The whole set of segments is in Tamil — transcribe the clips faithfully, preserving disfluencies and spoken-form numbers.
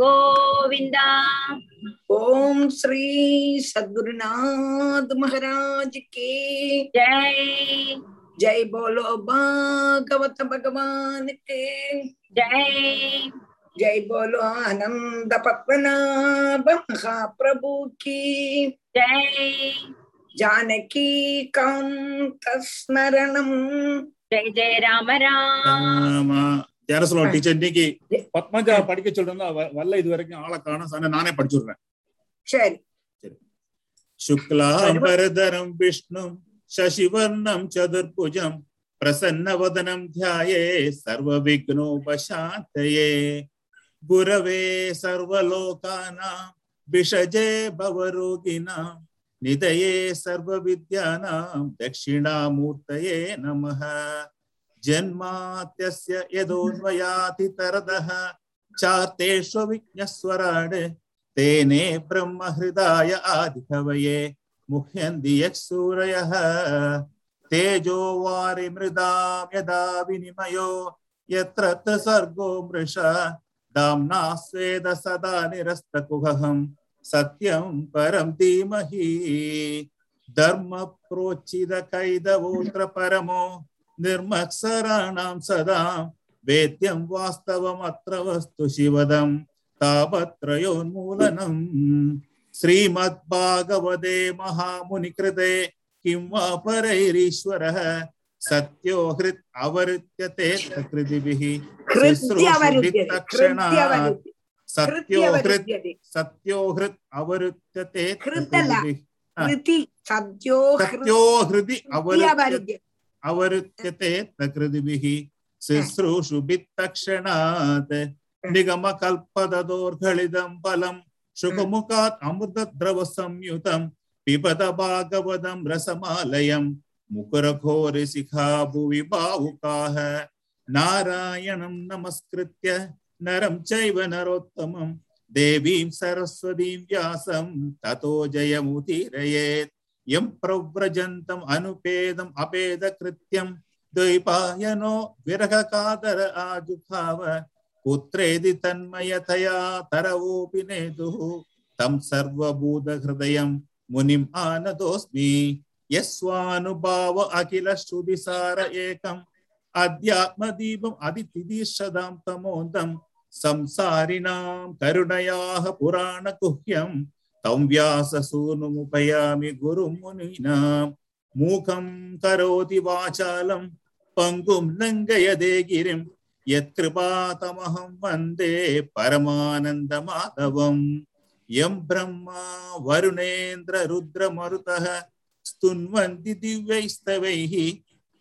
கோவிந்தா. ஓம் ஸ்ரீ சத்குருநாத் மகாராஜ் கே ஜெய். ஜெய் போலோ பாகவத பகவான் கே ஜெய். ஜெய் போலோ ஆனந்த பத்மனா பங்கா பிரபு கி ஜெய். ஜானகி காந்தஸ்மரணம் ஜெய் ஜெய் ராம ராம. யாரோ டீச்சர் இன்னைக்கு பத்மஜா படிக்க சொல்றா வல்ல, இது வரைக்கும் ஆளை காணும், நானே படிச்சுடுறேன். சரி சரி. சுக்லாம்பரதரம் விஷ்ணும் சசிவர்ணம் சதுர்புஜம் பிரசன்னவதனம் தியாயே சர்வ விக்னோபசாந்தயே குரவே சர்வலோகானாம் விஷஜே பவரோகிணாம் நிதயே சர்வ வித்யானாம் தக்ஷிணாமூர்த்தயே நமஹ. ஜன்மாத்யஸ்ய யதோன்வயாதி தரதஹ சார்த்தேஷ்வ விஜ்ஞஸ்வராண் தேனே பிரம்ம ஹிருதாய ஆதிகவயே முஹ்யந்தி யக்ஷூரயஹ தேஜோ வாரி மிருதாம் யதா விநிமயோ யத்ரத்ர சர்கோ மிருஷா தாம்னா ஸ்வேத சதா நிரஸ்த குஹம் சத்யம் பரம் தீமஹி தர்ம ப்ரோச்சித கைதவோத்ர பரமோ நிர்மக்ஷராணாம் சதாம் வேத்யம் வாஸ்தவம் அத்ர வஸ்து சிவதம் தாபத்ரயோன்மூலனம் ஸ்ரீமத் பாகவதே மகாமுனி கிருதே கிம் வா பரைரீஸ்வரஹ சத்யோ ஹிருத் அவருத்யதே தக்ரிதிபிஹி சிஸ்ருஷ்டி தக்ஷணாத் சத்யோ ஹிருத் சத்யோ ஹிருத் அவருத்யதே தக்ரிதிபிஹி சத்யோ ஹிருதி அவருத்யதே அவருத்யதே தக்ரிதிபிஹி சிஸ்ருஷுபி தக்ஷணாத் நிகம கல்பததோர்களிதம் பலம் சுகமுகாத் அமிர்தத்ரவ சம்யுதம் பிபத பாகவதம் ரசமாலயம் முகுரகோரி சிகா புவி பாவுகாஹ நாராயணம் நமஸ்கிருத்ய நரம் சைவ நரோத்தமம் தேவீம் சரஸ்வதீம் வியாசம் ததோ ஜயமுதீரயேத் யம் பிரவ்ரஜந்தம் அனுபேதம் அபேத கிருத்யம் துவைபாயனோ விரக காதர ஆஜுபாவ புத்ரேதி தன்மயதயா தரவோபி நேதுஹு தம் சர்வபூத ஹிருதயம் முனிம் ஆனதோஸ்மி யஸ்வானுபாவ அகில ஸ்ருதி சார ஏகம் அத்யாத்ம தீபம் அதிதிதீஷதாம் தமோந்தம் சம்சாரிணாம் கருணயாஹ புராண குஹ்யம் தம் வியாச சூனுமுபயாமி குரு முனீனாம் மூகம் கரோதி வாசாலம் பங்கும் லங்கயதே கிரிம் யத்கிருபாதமஹம் வந்தே பரமானந்த மாதவம் யம் பிரம்மா வருணேந்திர ருத்ர மருதஹ ஸ்துன்வந்தி திவ்யைஸ்தவைஹி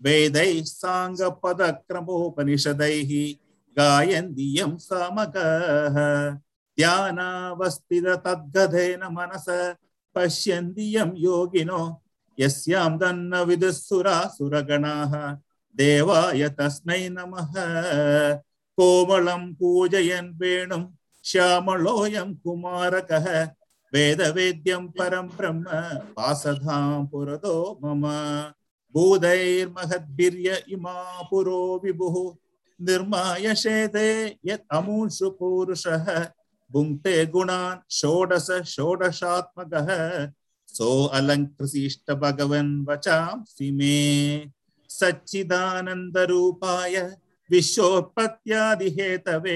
வேதைஹ் சாங்க பதக்ரமோபனிஷதைஹி காயந்தி யம் சாமகாஹ தியானாவஸ்தித தத்கதேன மனஸ பஷ்யந்தி யம் யோகினோ யஸ்யாம் தன்ன விதுசுராசுரகணாஹ தேவாய தஸ்மை நமஹ. கோமளம் பூஜயன் வேணும் ஷியாமளோயம் குமாரகஹ வேதவேத்யம் பரம் பிரம்ம வாசதாம் புரதோ மம பூதைர் மஹத்பிர்ய இமா புரோ விபுః நிர்மாய ஷேதே யத் அமூஷு பூருஷஹ புங்க்தே குணான் ஷோடச ஷோடசாத்மகஹ சோ அலங்கிருசிஷ்ட பகவன் வசாம்சி மே. சச்சிதானந்தரூபாய விஸ்வோத்பத்யாதிஹேதவே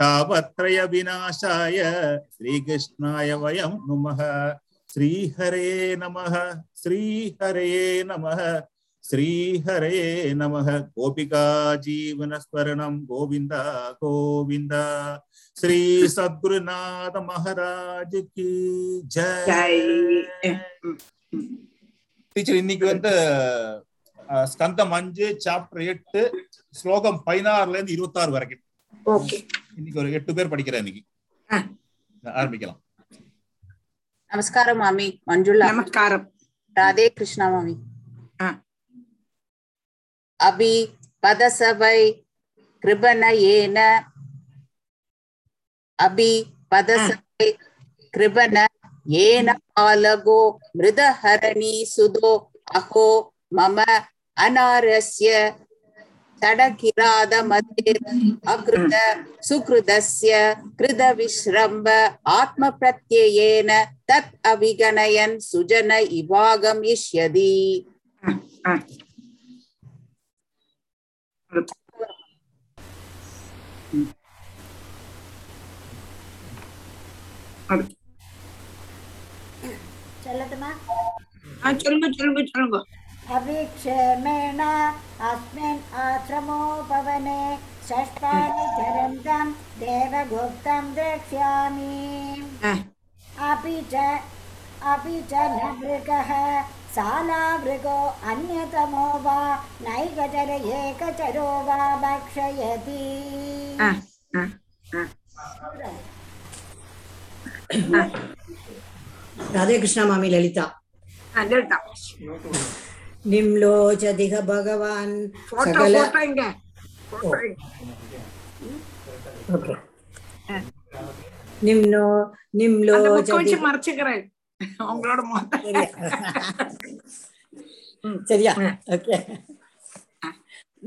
தாவத்ரய விநாசாய ஸ்ரீகிருஷ்ணாய வயம் நுமஹ. ஸ்ரீஹரே நமஹ ஸ்ரீஹரே நமஹ ஸ்ரீஹரே நமஹ. கோபிகா ஜீவனஸ்மரணம் கோவிந்தா கோவிந்தா. ஸ்ரீ சத்குருநாத மகாராஜ் கி ஜெய். டீச்சர் இன்னைக்கு வந்து ஸ்கந்தம் அஞ்சு சாப்டர் எட்டு ஸ்லோகம் பதினாறுல இருந்து இருபத்தி ஆறு வரைக்கும் இன்னைக்கு ஒரு எட்டு பேர் படிக்கிறேன். இன்னைக்கு ஆரம்பிக்கலாம். நமஸ்காரம் மாமி மஞ்சுளா. நமஸ்காரம் ராதே கிருஷ்ணா மாமி. அபி பதசவை கிருபணயேன அபி பதசவை கிருபணயேன ஆலகோ மிருதஹரணி சுதோ அஹோ மம அநாரஸ்ய தடகிராத மதிர் அகிருத சுகிருதஸ்ய கிருத விஸ்ரம்ப ஆத்ம பிரத்யேன தத் அவிகணயன் சுஜன இவாகம் இஷ்யதி. சொல்லட்டுமா? சொல்லுங்க சொல்லுங்க சொல்லுங்க. அவிக்ஷேமேன அஸ்மின் ஆஸ்ரமோ பவனே ஷஷ்டானி சரந்தம் தேவகுப்தம் திரக்ஷ்யாமி அபிச்ச அபிச்ச நவ்ருகஹ சாலாவ்ருகோ அந்யதமோ வா நைகஜர ஏகஜரோ வா பக்ஷயதி. ராதே கிருஷ்ணா மாமி லலிதா. நிம்லோசதிக பகவான் சகல நிம்னோ நிம்லோசதி மறச்சுக்கிறேன் அவங்களோட சரியா ஓகே.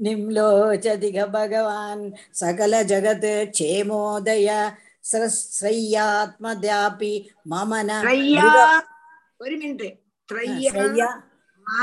நிம்லோசதிக பகவான் சகல ஜகத் க்ஷேமோதய ஸ்ரஸ்ரயாத்மத்யாபி மமன ஒரு மினிட்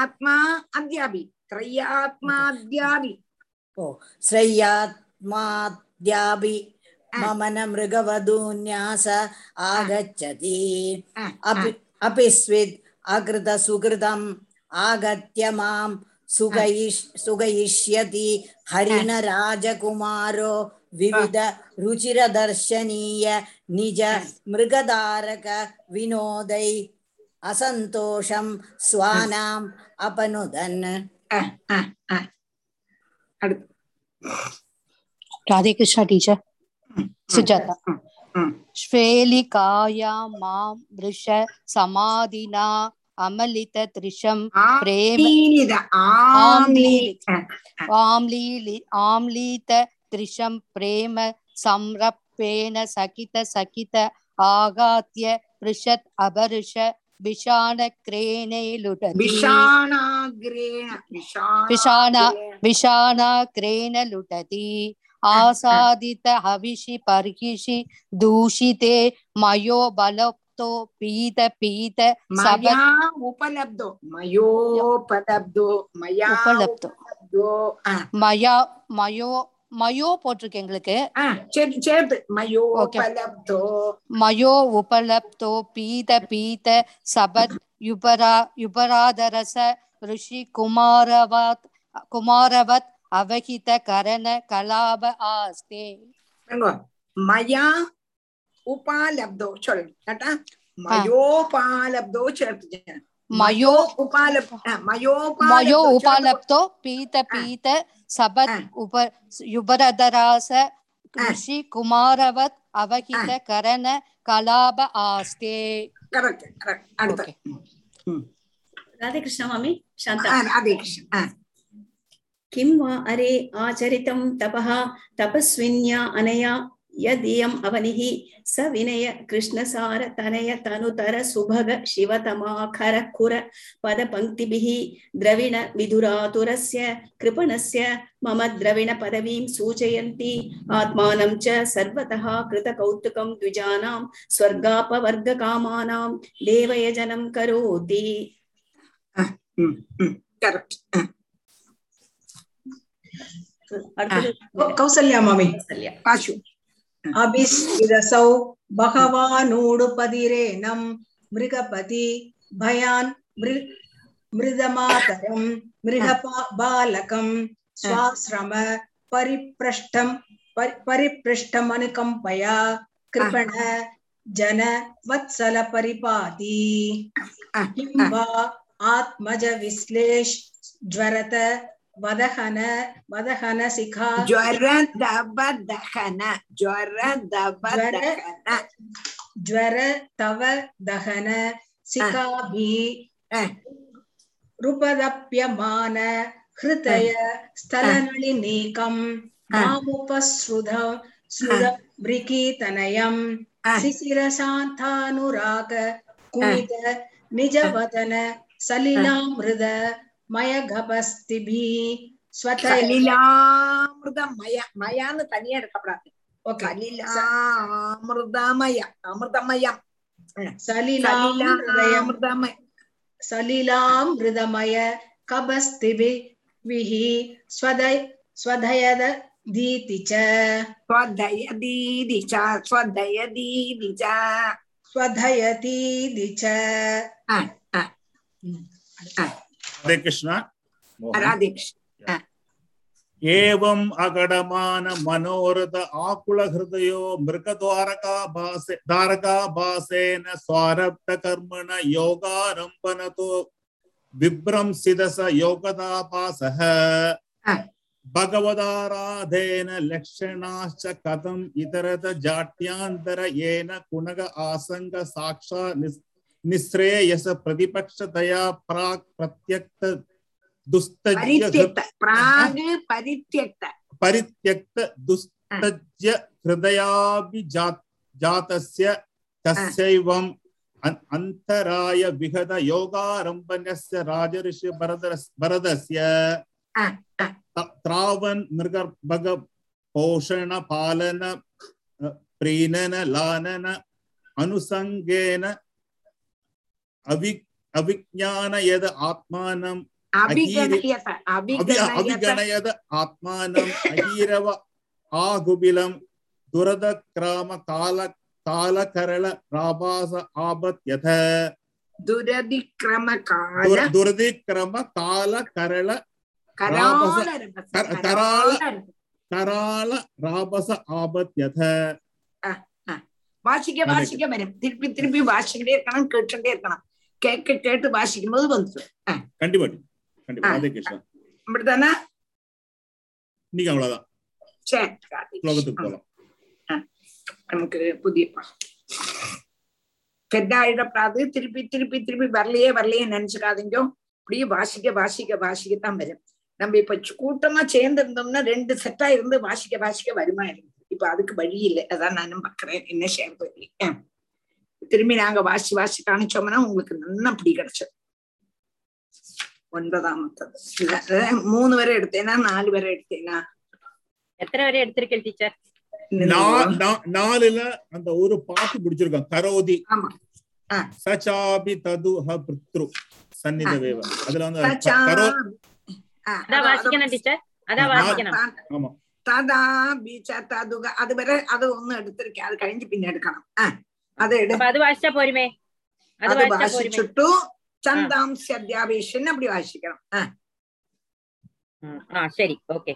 ஆகத்தியமாயிஷ்யதி ஹரிண ராஜகுமாரோ விவித ருச்சிர தர்ஷனீய நிஜ மிருகதாரக வினோதை அசந்தோஷம் ஸ்வானாம் அபனுதன். ராதே கிருஷ்ணா டீச்சர் சுஜாதா. ஸ்வேலிகாயா மாம் ரிஷ சமாதினா அமலித த்ரிஷம் பிரேம ஆம்லீத த்ரிஷம் பிரேம சம்ரப்பேன சகித சகித ஆகாத்ய ரிஷத் அபரிஷ லுடதி ஆசாதித ஹவிஷி பர்ஹிஷி தூஷிதே மயோ பலப்தோ பீத பீத உபலப்தோ மயோபலப்தோ மயோபலப்தோ மயா மயோ மயோ போட்டிருக்கு எங்களுக்கு மயோ உபலப்தோ பீத பீத சபத் யுபரா யுபராதரச ரிஷி குமாரவத் குமாரவத் அவகித கரண கலாப ஆஸ்தே. மயா உபாலப்தோ சொல்லுங்க. மயோபாலப்தோ சேர்த்து மயோ மயோ உபாலப்தோ பீத பீத சபத் உப யுபரதராச ரிஷி குமாரவத் அவகித கரண கலாப ஆஸ்தே. ராதே கிருஷ்ண மாமி சாந்தா. ராதே கிருஷ்ண. கிம் வா அரே ஆச்சரிதம் தபஹ தபஸ்வின்யா அனயா யதியம் அவனிஹி ச வினய கிருஷ்ணசார தனய தனுதர சுபக சிவதமாகர குர பத பங்கிபிஹி திரவிண விதுராதுரஸ்ய கிருபணஸ்ய மம திரவிண பதவீம் சூச்சயந்தி ஆத்மானம் ச சர்வதஹ கிருத கௌதுகம் த்விஜானாம் ஸ்வர்காப வர்க காமானாம் தேவயஜனம் கரோதி. கௌசல்யா மாமி. கௌசல்யா பாஷு. அபிஸ்விரசௌ பகவானூடுபதிரேனம் மிருகபதி பயான் மிருதமாதரம் மிருகபாலகம் ஸ்வாஸ்ரம பரிப்ரஷ்டம் பரிப்ரஷ்டம் அனுகம்பயா கிருபண ஜன வத்சல பரிபாதி கிம்வா ஆத்மஜ விஸ்லேஷ் ஜ்வரத வதஹன வதஹன சிகா ஜ்வரத வதஹன ஜ்வரத வதஹன ஜ்வர தவ தஹன சிகாபி ருபதப்யமான ஹிருதய ஸ்தலநளிநீகம் மாமுபஸ்ருதம் ஸ்ருதம் வ்ரிகீதனயம் சிசிரசாந்தானுராக குணித நிஜவதன சலிலாம்ருத மயகபஸ்திபி மயான்னு தனியா இருக்கப்படாது. அமிர்தமய அமிர்தமயம் சலிலாமிருதமய சலிலாமிருதமய கபஸ்திபி விஹி ஸ்வதை ஸ்வதயத தீதிச்ச ஸ்வதய தீதிச்ச ஸ்வதய தீதிச்ச ஸ்வதய தீதிச்ச. ராதே கிருஷ்ணா ராதே கிருஷ்ணா. ஏவம் அகடமான மனோரத ஆகுல ஹிருதயோ மிருகத்வாரகா பாசே தாரகா பாசேன ஸ்வாரப்த கர்மண யோகாரம்பனதோ விப்ரம் சிதச யோகதாபாசஹ பகவதாராதேன லக்ஷணாச்ச கதம் இதரத ஜாட்யாந்தர ஏன குணக ஆசங்க சாக்ஷா நிஸ்ரேயஸ பிரதிபக்ஷதயா பிராக் பிரத்யக்த அந்தராய விகத யோகாரம்பன்யஸ்ய ராஜரிஷி பரதஸ்ய த்ராவன் மிருகபக போஷண பாலன பிரீணன லானன அனுசங்கேன அவிஜ்ஞானயத ஆத்மானம் அபிகணயத ஆத்மானம் அகீரவ ஆகுபிலம் துரத கிராம கால கால கரள ராபாச ஆபத்யத துரதிக்ரம கால துரதிக்ரம கால கரள கராள கராள ராபச ஆபத்யத. வாசிக்க வாசிக்க வரும், திருப்பி திருப்பி வாசிக்கிட்டே இருக்கணும், கேட்டுட்டே இருக்கணும். கேட்க கேட்டு வாசிக்கும் போது வந்து கண்டிப்பா அப்படித்தானா? நீங்க அவ்வளவுதான். சரி, ஸ்லோகத்துக்கு போகலாம். நமக்கு புதிய பெத்தாயிடப்படாது. திருப்பி திருப்பி திருப்பி வரலையே வரலையே நினைச்சுக்காதீங்க. அப்படியே வாசிக்க வாசிக்க வாசிக்கத்தான் வரும். நம்ம இப்ப கூட்டமா சேர்ந்து இருந்தோம்னா ரெண்டு செட்டா இருந்து வாசிக்க வாசிக்க வருமா இருந்தது. இப்ப அதுக்கு வழி இல்லை. அதான் நானும் பாக்குறேன் என்ன ஷேர் பண்ணல. திரும்பி நாங்க வாசி வாசி காணிச்சோம்னா உங்களுக்கு நல்லா அப்படி கிடைச்சது. ஒன்பதாம் மூணு வரை எடுத்தேனா நாலு வரை எடுத்தேனா எத்தனை வரை எடுத்திருக்கேன் டீச்சர்? நாலுல அந்த ஒரு பாட்டு பிடிச்சிருக்கோம். கரோதி சச்சாபி தது ஹிரு சன்னிதவேவ. அதுல வந்து ததாபி ததுக அது வரை அது ஒண்ணு எடுத்திருக்கேன். அது கழிஞ்சு பின்ன எடுக்கணும். அது வாசிச்சா போருமே. அது வாசிச்சுட்டு சந்தாம்சி அத்தியாவேஷன் அப்படி வாசிக்கிறோம். சரி, ஓகே.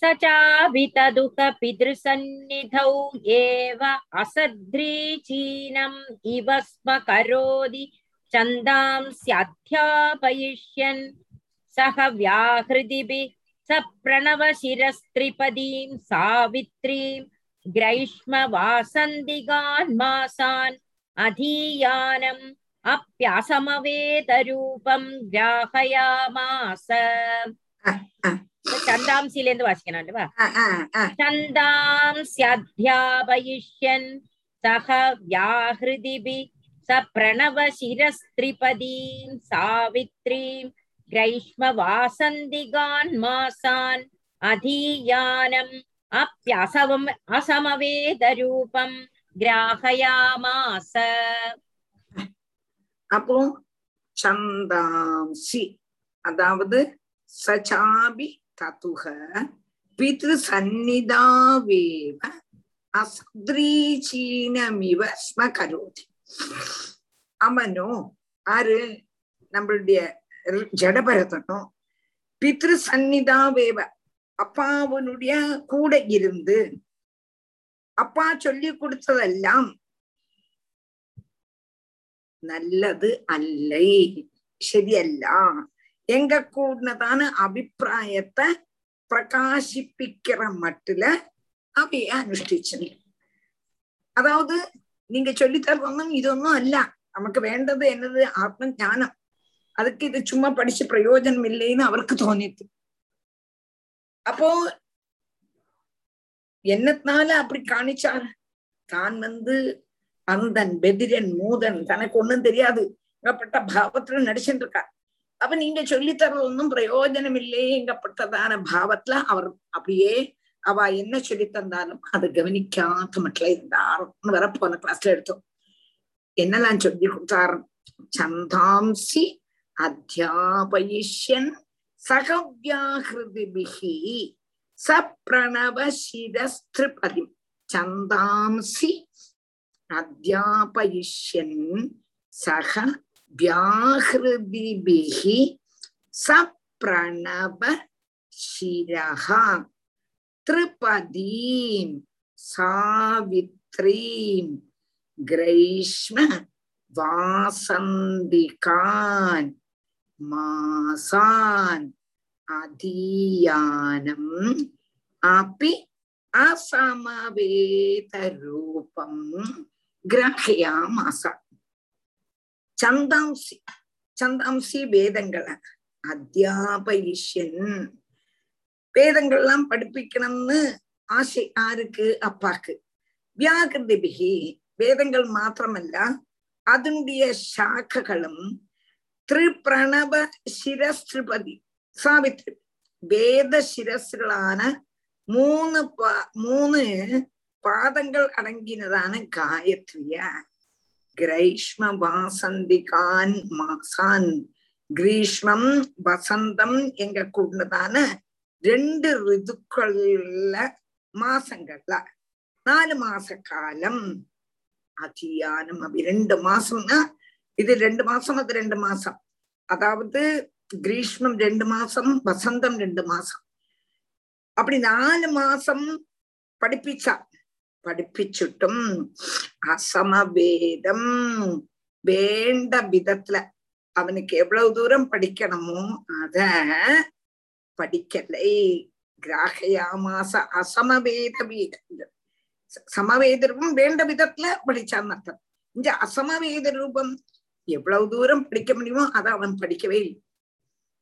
சச்சாபிததுக பித்ருசன்னிதௌ ஏவ அசத்ரீசீனம் இவஸ்ம கரோதி சந்தாம்சி அத்யாபயிஷ்யன் சஹ வியாஹ்ருதிபி சப்ரணவ சிரஸ்த்ரிபதீம் சாவித்ரீம் கிரைஷ்ம வாசந்திகான் மாசான் அதீயானம் அப்யாசமவேதரூபம் க்ராஹயாமாஸ. சந்தாம்சிலேந்து வாசிக்கணும்ல. சந்தாம்சி அத்யாபயிஷ்யன் சஹ வியாஹ்ருதிபி சப்ரணவ சிரஸ்த்ரிபதீம் சாவித்ரீம் கிரைஷ்ம வாசந்திகான் மாசான் அதீயானம் அப்யாசவம் அசமவேதரூபம் க்ராஹயாமாஸ. அப்போ சந்தாம்சி அதாவது சச்சாபி ததுக பித்ரு சந்நிதாவேவ அஸ்திரீசீனமிவ ஸ்ம கரோதி. அவனோ ஆறு நம்மளுடைய ஜடபரதனும் பித்ரு சந்நிதாவேவ அப்பாவனுடைய கூட இருந்து அப்பா சொல்லி கொடுத்ததெல்லாம் நல்லது அல்லை சரியல்ல எங்க கூடனதான அபிப்பிராயத்தை பிரகாசிப்பிக்கிற மட்டுல அப்படியே அனுஷ்டிச்சு. அதாவது நீங்க சொல்லித்தருவனும் இதொன்னும் அல்ல, நமக்கு வேண்டது என்னது ஆத்ம ஞானம். அதுக்கு இது சும்மா படிச்சு பிரயோஜனம் இல்லைன்னு அவருக்கு தோணிது. அப்போ என்னத்தினால அப்படி காணிச்சார்? தான் வந்து அந்தன் பெதிரன் மூதன் தனக்கு ஒண்ணும் தெரியாது இவப்பட்ட பாவத்துல நடிச்சுட்டு இருக்கார். அப்ப நீங்க சொல்லித்தரது ஒன்னும் பிரயோஜனம் இல்லைங்கப்பட்டதான பாவத்துல அவர் அப்படியே அவ என்ன சொல்லி தந்தாலும் அதை கவனிக்காத மட்டும் இருந்தார்னு வர போன கிளாஸ்ல எடுத்தோம். என்னெல்லாம் சொல்லி கொடுத்தார்? சந்தாம்சி அத்தியாபயிஷ்யன் சகவ்யாஹிருதிபிஹி சப்ரணவசிதஸ்திருபதி சந்தாம்சி அத்தியாபயிஷ்யன் சக வியாஹிருதிபிஹி சப்ரணவசிரஹா திருபதீம் சாவித்ரீம் கிரைஷ்ம வாசந்திகான் மாசான் அதீயானம் அப்பி அசமவேத ரூபம் கிரஹயா மாசா. சந்தாம்சி சந்தாம்சி வேதங்களை அத்தியாபயிஷன் வேதங்கள்லாம் படிப்பிக்கணும்னு ஆசை யாருக்கு? அப்பாக்கு. வியாகிருதிபிகி வேதங்கள் மாத்திரமல்ல அதனுடைய சாக்கைகளும் திருப்பிரணவ சிரஸ்திருபதி சாவித்ரி வேத சிரஸ்களான மூணு பா மூணு பாதங்கள் அடங்கினதான காயத்ரிய கிரைஷ்ம வாசந்திகான் மாசான் கிரீஷ்மம் வசந்தம் எங்க கூடதான ரெண்டு ரிதுக்கள்ல மாசங்கள்ல நாலு மாச காலம் அதியானம். அப்படி ரெண்டு மாசம்னா இது ரெண்டு மாசம் அது ரெண்டு மாசம், அதாவது கிரீஷ்மம் ரெண்டு மாசம் வசந்தம் ரெண்டு மாசம், அப்படி நாலு மாசம் படிப்பிச்சா. படிப்பிச்சுட்டும் அசமவேதம் வேண்ட விதத்துல அவனுக்கு எவ்வளவு தூரம் படிக்கணுமோ அத படிக்கலை. கிராகையா மாச அசமவேத வீத சமவேத ரூபம் வேண்ட விதத்துல படிச்சான்னு அர்த்தம். இந்த அசமவேத ரூபம் எவ்வளவு தூரம் படிக்க முடியுமோ அதை அவன் படிக்கவே இல்லை.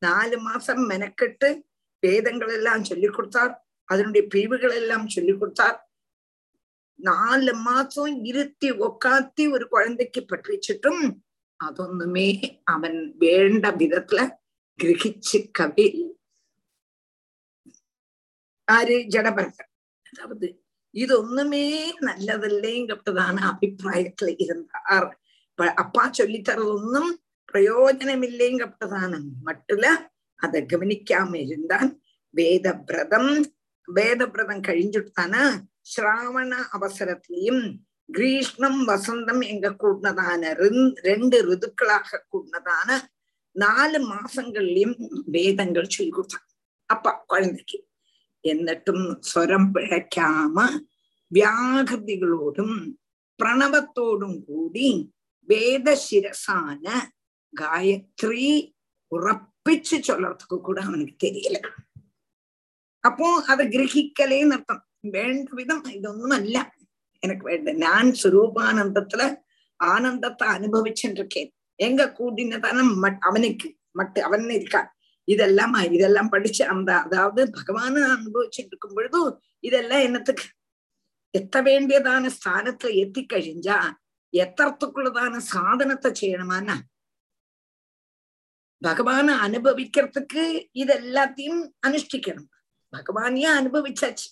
நாலு மாசம் மெனக்கெட்டு வேதங்கள் எல்லாம் சொல்லி கொடுத்தார், அதனுடைய பிரிவுகள் எல்லாம் சொல்லி கொடுத்தார். நாலு மாசம் இருத்தி உக்காத்தி ஒரு குழந்தைக்கு பற்றிச்சிட்டும் அதொன்னுமே அவன் வேண்ட விதத்துல கிரகிச்சுக்கவே இல்லை. ஆறு ஜடபரதன், அதாவது இது ஒண்ணுமே நல்லதில்லைங்கப்பட்டதான அபிப்பிராயத்துல இருந்தார். அப்பா சொல்லித்தரது ஒன்னும் பிரயோஜனம் இல்லைங்கப்பட்டதான மட்டுல அதை கவனிக்காம இருந்தான். வேத பிரதம் வேத பிரதம் கழிஞ்சுட்டு தானே ஸ்ராவண அவசரத்திலையும் கிரீஷ்மம் வசந்தம் எங்க கூடதான ரெண்டு ரிதுக்களாக கூடதான நாலு மாசங்கள்லயும் வேதங்கள் சொல்லி கொடுத்தான் அப்பா குழந்தைக்கு. എന്നിട്ടും സ്വരം പിഴയ്ക്കാമ വ്യാകൃതികളോടും പ്രണവത്തോടും കൂടി വേദശിരസാന ഗായത്രി ഉറപ്പിച്ച് ചൊല്ലർത്തക്ക് കൂടെ അവനക്ക് തെരിയല. അപ്പോ അത് ഗ്രഹിക്കലേ നിർത്തം. വേണ്ട വിധം ഇതൊന്നുമല്ല എനക്ക് വേണ്ട, ഞാൻ സ്വരൂപാനന്ദത്തില് ആനന്ദത്തെ അനുഭവിച്ചിട്ടിരിക്കേ എങ്ക കൂടിനതാണ് അവനക്ക് മട്ട് അവനെ ഇരിക്കാൻ இதெல்லாம் இதெல்லாம் படிச்சு அந்த அதாவது பகவான அனுபவிச்சுட்டு இருக்கும் பொழுதும் இதெல்லாம் என்னத்துக்கு? எத்த வேண்டியதான ஸ்தானத்துல எத்தி கழிஞ்சா எத்தத்துக்குள்ளதான சாதனத்தை செய்யணுமானா பகவான அனுபவிக்கிறதுக்கு இது எல்லாத்தையும் அனுஷ்டிக்கணும். பகவானியா அனுபவிச்சாச்சு,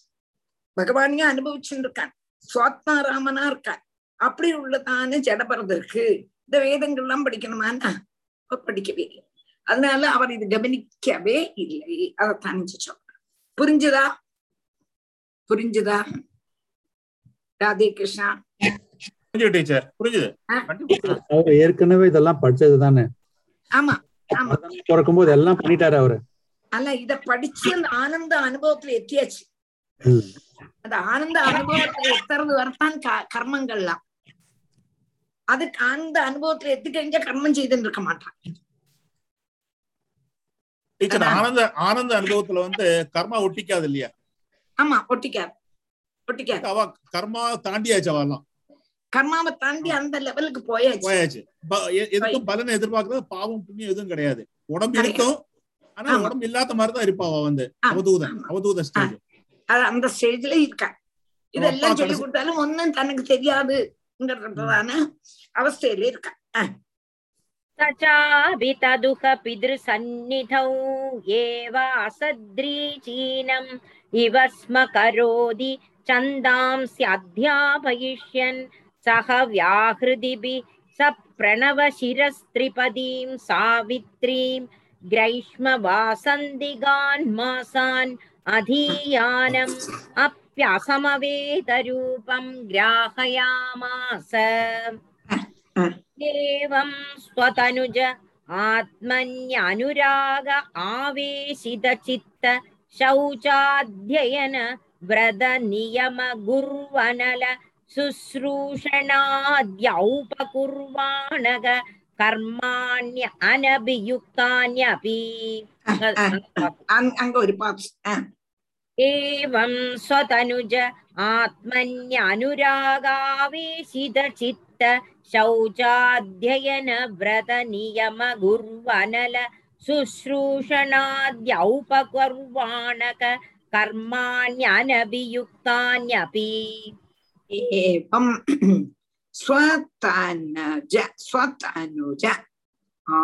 பகவானியா அனுபவிச்சுட்டு இருக்கான், சுவாத்மா ராமனா இருக்கான். அப்படி உள்ளதான ஜடபரதற்கு இந்த வேதங்கள்லாம் படிக்கணுமானா படிக்கவே இல்லை. அதனால அவர் இது கவனிக்கவே இல்லை. அதை தனிச்சோம். புரிஞ்சுதா? புரிஞ்சுதா ராதே கிருஷ்ணா? டீச்சர் புரிஞ்சுது. அவர் ஏற்கனவே இதெல்லாம் படிச்சது தானே. ஆமா ஆமா, பிறக்கும் போது எல்லாம் பண்ணிட்டாரு அவரு. அல்ல, இத படிச்சு அந்த ஆனந்த அனுபவத்துல எத்தியாச்சு. அந்த ஆனந்த அனுபவத்துல எத்தறது வரத்தான் கர்மங்கள்லாம். அதுக்கு ஆனந்த அனுபவத்துல எத்தி கழிஞ்சா கர்மம் செய்துன்னு இருக்க மாட்டான். டீச்சர், ஆனந்த ஆனந்த அனுபவத்துல வந்து கர்மா ஒட்டிக்காது இல்லையா? ஆமா, ஒட்டிக்காது ஒட்டிக்காது. அவ கர்மா தாண்டியாச்சு, அவெல்லாம் கர்மாவை தாண்டி அந்த லெவலுக்கு போயாச்சு போயாச்சு எதுக்கும் பலனை எதிர்பார்க்கறது பாவம் புண்ணியம் எதுவும் கிடையாது. உடம்பு இருக்கும், ஆனா உடம்பு இல்லாத மாதிரிதான் இருப்பாவா வந்து அவதூதன் அவதூத ஸ்டேஜ் அந்த ஸ்டேஜ்ல இருக்கா. இதெல்லாம் சொல்லி கொடுத்தாலும் ஒன்னும் தனக்கு தெரியாதுங்கிறதான அவஸ்தையில இருக்கா. சப்ரணவசிரஸ்திரிபதீம் சாவித்ரீம் கிரைஷ்ம வாசந்திகான் மாசான் அதீயானம் அப்யாசமவேதரூபம் கிராஹயாமாஸ. தேவம் ஸ்வதனுஜ ஆத்மன்யனுராக ஆவேசித சித்த சௌசாத்யயன விரத நியம குர்வனல சுஸ்ரூஷணாத்யௌபகுர்வாணக கர்மாண்ய அனபியுக்தான்யபி. அங்க ஒரு பாக்ஸ். ஏவம் ஸ்வதனுஜ ஆத்மன்யனுராகாவேசித சித்த சௌசாத்யயன விரத நியம குர்வனல சுஸ்ரூஷணாத்யௌபகுர்வாணக கர்மாண்ய அனபியுக்தான்யபி. ஏவம் ஸ்வதனுஜ ஸ்வதனுஜ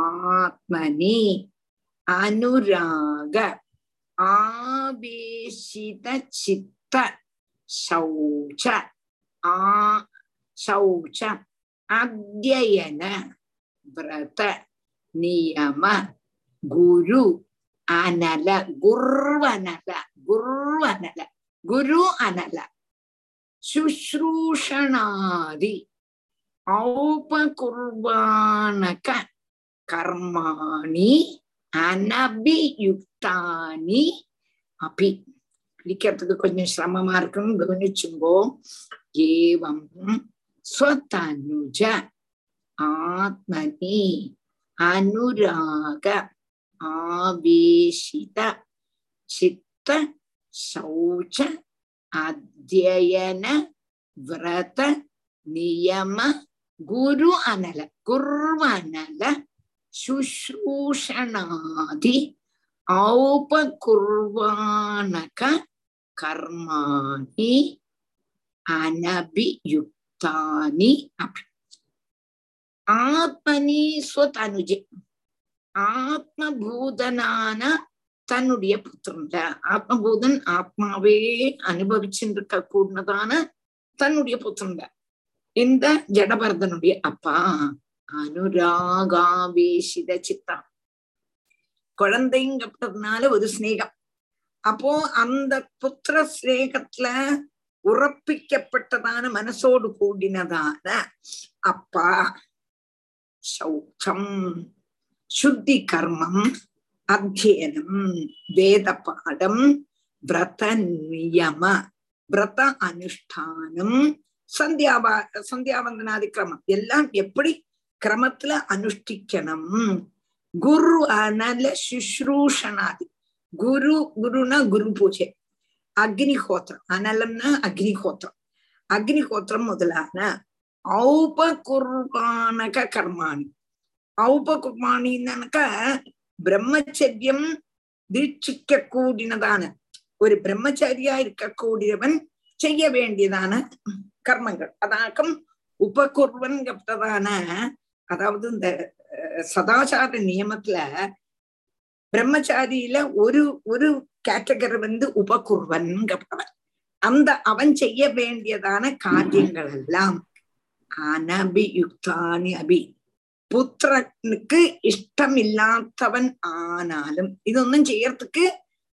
ஆத்மனி அனுராக ஆவேசித சித்த சௌச ஆ சௌச அத்யயன விரத நியம குரு அனல குர்வனல குர்வனல குரு அனல சுஸ்ரூஷணாதி ஔபகுர்வாணக கர்மாணி அனபியுக்தானி அபி. படிக்கிறதுக்கு கொஞ்சம் சிரமமா இருக்குன்னு கவனிச்சுங்கோ. ஏவம் ஸ்வதனுஜ ஆத்மனி அனுராக ஆவேசித சித்த சௌச அத்யயன விரத நியம குரு அனல குர்வனல சுஷ்ரூஷணாதி ஔபகுர்வாணக கர்மாணி அனபியுக்தானி அபி. ஆத்மனி ஸ்வதனுஜே ஆத்மபூதனான தன்னுடைய புத்திரன்ல ஆத்மபூதன் ஆத்மாவே அனுபவிச்சுட்டு இருக்க கூடதான தன்னுடைய புத்திரன்ல இந்த ஜடபரதனுடைய அப்பா அனுராகாவேஷித சித்தா. குழந்தைங்கப்பட்டதுனால ஒரு ஸ்நேகம். அப்போ அந்த புத்திர ஸ்நேகத்துல உறப்பிக்கப்பட்டதான மனசோடு கூடினதான அப்பா சௌச்சம் சுத்தி கர்மம் அத்தியனம் வேத பாடம் விரத நியம விரத அனுஷ்டானம் சந்தியாவா சந்தியாவந்தனாதி கிரமம் எல்லாம் எப்படி கிரமத்துல அனுஷ்டிக்கணும். குரு அனல சுஷ்ரூஷனாதி குரு குருனா குரு பூஜை அக்னிஹோத்திரம் அனலம்னா அக்னிஹோத்திரம் அக்னிஹோத்திரம் முதலான ஔபகுர்வாணக கர்மாணி ஔபகுர்வாணின்னாக்க பிரம்மச்சரியம் தீட்சிக்க கூடினதான ஒரு பிரம்மச்சரியா இருக்கக்கூடியவன் செய்ய வேண்டியதான கர்மங்கள் அதாக்கம் உபகுர்வன் கப்டதான. அதாவது இந்த சதாச்சார நியமத்துல பிரம்மச்சாரியில ஒரு ஒரு கேட்டகரி வந்து உபகுர்வன் கப்டவன். அந்த அவன் செய்ய வேண்டியதான காரியங்கள் எல்லாம் அனபியுக்தானி அபி. புத்திரனுக்கு இஷ்டம் இல்லாதவன் ஆனாலும் இதொன்னும் செய்யறதுக்கு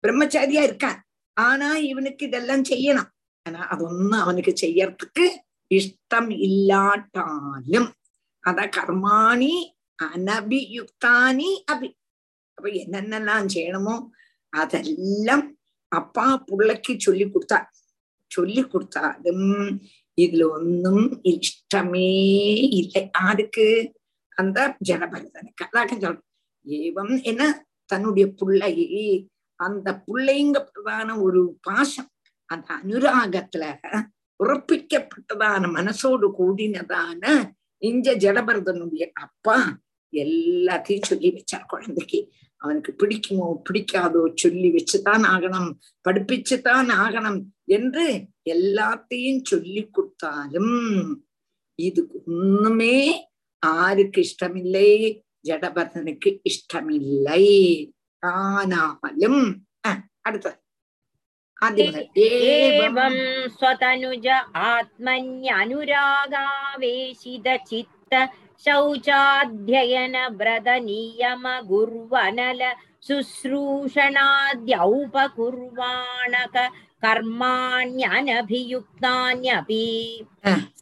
பிரம்மச்சாரியா இருக்கான். ஆனா இவனுக்கு இதெல்லாம் செய்யணும். ஆனா அதொன்னும் அவனுக்கு செய்யறதுக்கு இஷ்டம் இல்லாட்டாலும் அத கர்மாணி அனபியுக்தானி அபி. அப்ப என்னென்னலாம் செய்யணுமோ அதெல்லாம் அப்பா புள்ளைக்கு சொல்லி கொடுத்தா சொல்லி கொடுத்தாலும் இதுல ஒன்னும் இஷ்டமே இல்லை. யாருக்கு? அந்த ஜடபரதனுக்கு. அதாக்கம் சொல்ற ஏவம் என்ன தன்னுடைய புள்ளை அந்த புள்ளைங்கப்பட்டதான ஒரு பாசம் அந்த அனுராகத்துல உறப்பிக்கப்பட்டதான மனசோடு கூடினதான இந்த ஜடபரதனுடைய அப்பா எல்லாத்தையும் சொல்லி வச்சார் குழந்தைக்கு. அவனுக்கு பிடிக்குமோ பிடிக்காதோ சொல்லி வச்சுதான் ஆகணும் படிப்பிச்சுதான் ஆகணும் என்று எல்லாத்தையும் சொல்லி கொடுத்தாலும் இதுக்கு ஒண்ணுமே ஆருக்கு இஷ்டமில்லை. ஜடபரதனுக்கு இஷ்டமில்லை. ஆனாலும் அடுத்த கர்மாண்யனபியுக்தான்யபி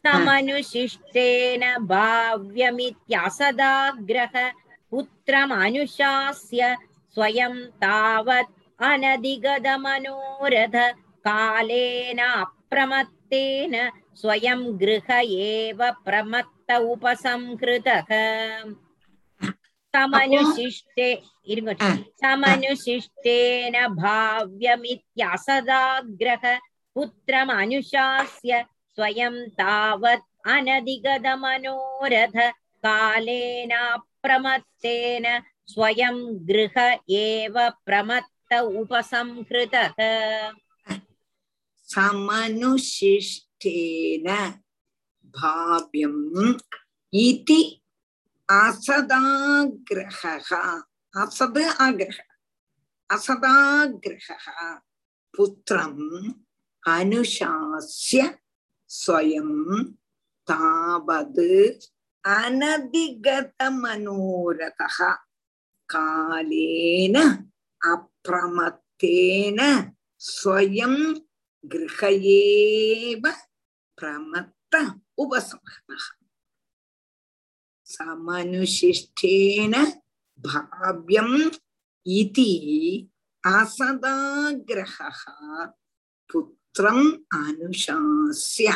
சமனுஷிஷ்டேன பாவ்யமித்யசதாக்ரஹ புத்ரம் அனுஷாஸ்ய ஸ்வயம் தாவத் அனதிகத மனோரத காலேன அப்ரமத்தேன ஸ்வயம் கிருஹ ஏவ பிரமத்த உபசம்ஹ்ருதஹ சமனுஷிஷ்டே சமனுஷிஷ்டேன பாவ்யமித்யசதாக்ரஹ புத்ரம் அனுஷாஸ்ய ஸ்வயம் தாவத் அனதிகத மனோரத காலேன அப்ரமத்தேன ஸ்வயம் கிருஹ ஏவ பிரமத்த உபசம்ஹ்ருதஹ சமனுஷிஷ்டேன பாவ்யம் இதி அசதாக்ரஹா அசது ஆக்ரஹ அசதாக்ரஹா புத்ரம் அனுஷாஸ்ய ஸ்வயம் தாவது அனதிகத மனோரதஹ காலேன அப்ரமத்தேன ஸ்வயம் கிருஹயேவ பிரமத்த உபசம்ஹ்ருதஹ சமனுஷிஷ்டேன பாவ்யம் இதி அசதாக்ரஹ புத்ரம் அனுஷாஸ்ய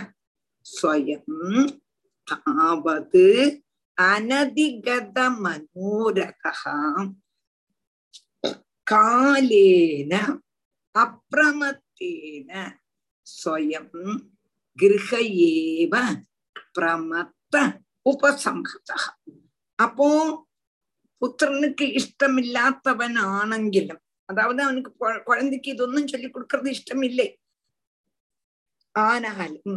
ஸ்வயம் தாவது அனதிகத மனோரதஹ காலேன அப்ரமத்தேன ஸ்வயம் கிருஹயேவ பிரமத்த உபசம்ஹ்ருதஹ. அப்போ പുത്രനുക്ക് ഇഷ്ടമില്ലാത്തവനാണെങ്കിലും, അതായത് അവനക്ക് കുഴന്തയ്ക്ക് ഇതൊന്നും ചൊല്ലിക്കൊടുക്കുന്നത് ഇഷ്ടമില്ലേ, ആനാലും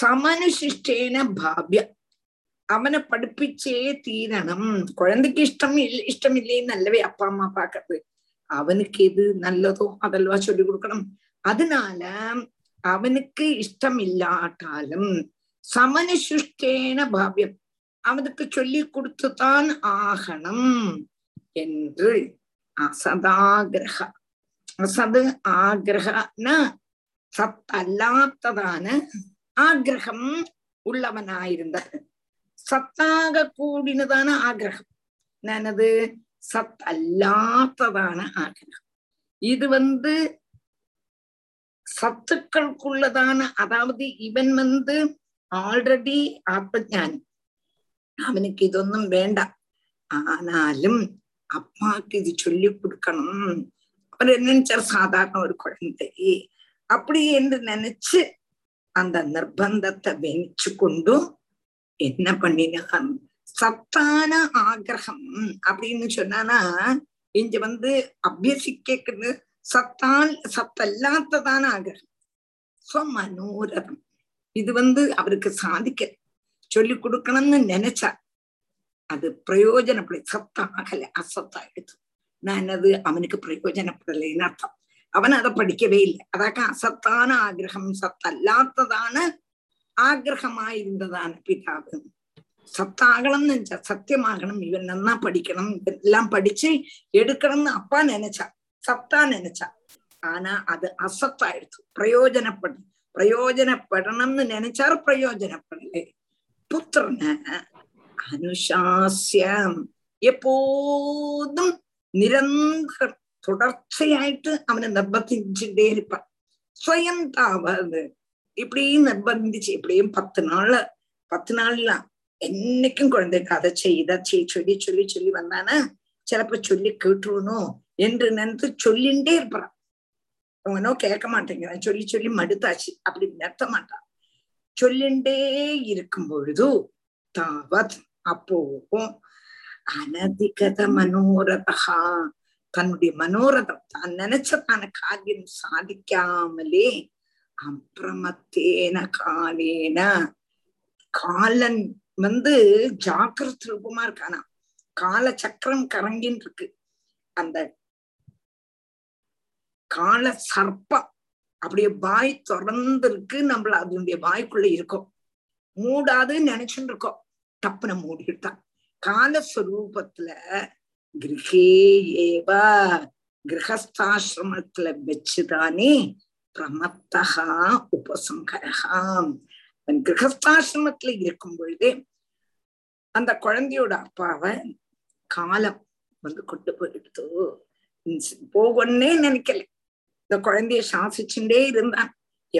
സമനുശിഷ്ടേന ഭാവ്യ അവനെ പഠിപ്പിച്ചേ തീരണം. കുഴന്തയ്ക്ക് ഇഷ്ടം ഇഷ്ടമില്ലേ എന്നല്ലവേ അപ്പ അമ്മ പാക്കത്ത്, അവനക്ക് ഇത് നല്ലതോ അതല്ലവാ ചൊല്ലിക്കൊടുക്കണം. അതിനാല് അവനക്ക് ഇഷ്ടമില്ലാട്ടാലും സമനുശിഷ്ടേന ഭാവ്യം அவனுக்கு சொல்லி கொடுத்துதான் ஆகணும் என்று அசதாகிரக அசது ஆகிரகம்னா சத்தல்லாத்ததான ஆகிரகம் உள்ளவனாயிருந்தது. சத்தாக கூடினதான ஆகிரகம் என்னது? சத் அல்லாத்ததான ஆகிரகம். இது வந்து சத்துக்களுக்குள்ளதான, அதாவது இவன் வந்து ஆல்ரெடி ஆத்மஞானி, அவனுக்கு இதொன்னும் வேண்டாம், ஆனாலும் அப்பாவுக்கு இது சொல்லி கொடுக்கணும். அவர் என்ன நினைச்சார்? சாதாரண ஒரு குழந்தை அப்படி என்று நினைச்சு அந்த நிர்பந்தத்தை வெனிச்சு கொண்டும் என்ன பண்ணினான்? சத்தான ஆகிரகம் அப்படின்னு சொன்னானா இங்க வந்து அபியசிக்க சத்தால் சத்தல்லாத்ததான ஆகிரகம் சோ மனோரதம். இது வந்து அவருக்கு சாதிக்க சொல்லிக் கொடுக்கணும்னு நினைச்சா அது பிரயோஜனப்பட சத்தாகல, அசத்தாயிடுது. நான் அது அவனுக்கு பிரயோஜனப்படலைன்னு அர்த்தம். அவன் அதை படிக்கவே இல்லை. அதாக்க அசத்தான ஆகிரகம் சத்தல்லாத்ததான ஆகிரகமாயிருந்ததான பிதாவு சத்தாகணும்னு நினைச்சா, சத்தியமாகணும், இவன் நன்னா படிக்கணும், எல்லாம் படிச்சு எடுக்கணும்னு அப்பா நினைச்சா, சத்தா நினைச்சா. ஆனா அது அசத்தாயிடுது. பிரயோஜனப்பட பிரயோஜனப்படணும்னு நினைச்சாரு, பிரயோஜனப்படலை. புத்திரனை அனுஷாசியம் எப்போதும் நிரந்தரம் தொடர்ச்சியாയിട്ട് അവനെ നിർബന്ധിച്ചിട്ടേ ഇരിപ്പാൻ. സ്വയം താവത് ഇപ്പടിയും നിർബന്ധിച്ച് ഇപ്പടിയും പത്ത് നാള് പത്ത് നാളില എന്നേക്കും കുഴന്തേക്ക് அதை ചെയ്ത ചൊല്ലി ചൊല്ലി ചൊല്ലി വന്നാണ് ചിലപ്പോ ചൊല്ലി കേട്ടുണോ என்று நினைத்து சொல்லிண்டே இருப்பான். அவனோ கேட்க மாட்டேங்கிறான், சொல்லி சொல்லி மடுத்தாச்சு அப்படின்னு நிறுத்த மாட்டான். சொல்லிண்டே இருக்கும் பொழுது தாவத் அப்போ அனதிகத மனோரதா தன்னுடைய மனோரதம் தான் நினைச்சதான காரியம் சாதிக்காமலே அப்ரமத்தேன காலேன காலன் வந்து ஜாக்கிரத் ரூபமா இருக்கானா, கால சக்கரம் கரங்கின்னு இருக்கு. அந்த கால சர்ப்பம் அப்படியே வாய் தொடர்ந்து இருக்கு. நம்மள அதனுடைய வாய்க்குள்ள இருக்கும், மூடாதுன்னு நினைச்சுட்டு இருக்கோம், தப்புன மூடிட்டான். காலஸ்வரூபத்துல கிரகே ஏவ கிரகஸ்தாசிரமத்துல வச்சுதானே பிரமத்தகா உபசங்கரகாம். கிரகஸ்தாசிரமத்துல இருக்கும் பொழுதே அந்த குழந்தையோட அப்பாவை காலம் வந்து கொண்டு போயிடுத்து போகணுன்னே நினைக்கல. இந்த குழந்தைய சாசிச்சுட்டே இருந்தான்,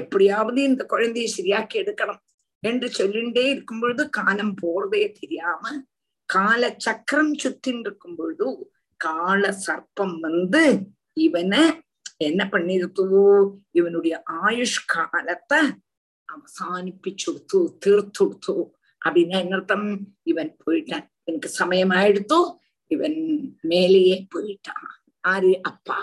எப்படியாவது இந்த குழந்தைய சரியாக்கி எடுக்கணும் என்று சொல்லிண்டே இருக்கும் பொழுது காலம் போறதே தெரியாம கால சக்கரம் சுத்தின் இருக்கும் பொழுது கால சர்ப்பம் வந்து இவனை என்ன பண்ணிருத்துவோ, இவனுடைய ஆயுஷ் காலத்தை அவசானிப்பிச்சுடுத்து, தீர்த்துடுத்து. அப்படின்னா என்ன அர்த்தம்? இவன் போயிட்டான், எனக்கு சமயமாயிடுத்து, இவன் மேலேயே போயிட்டான். ஆறு அப்பா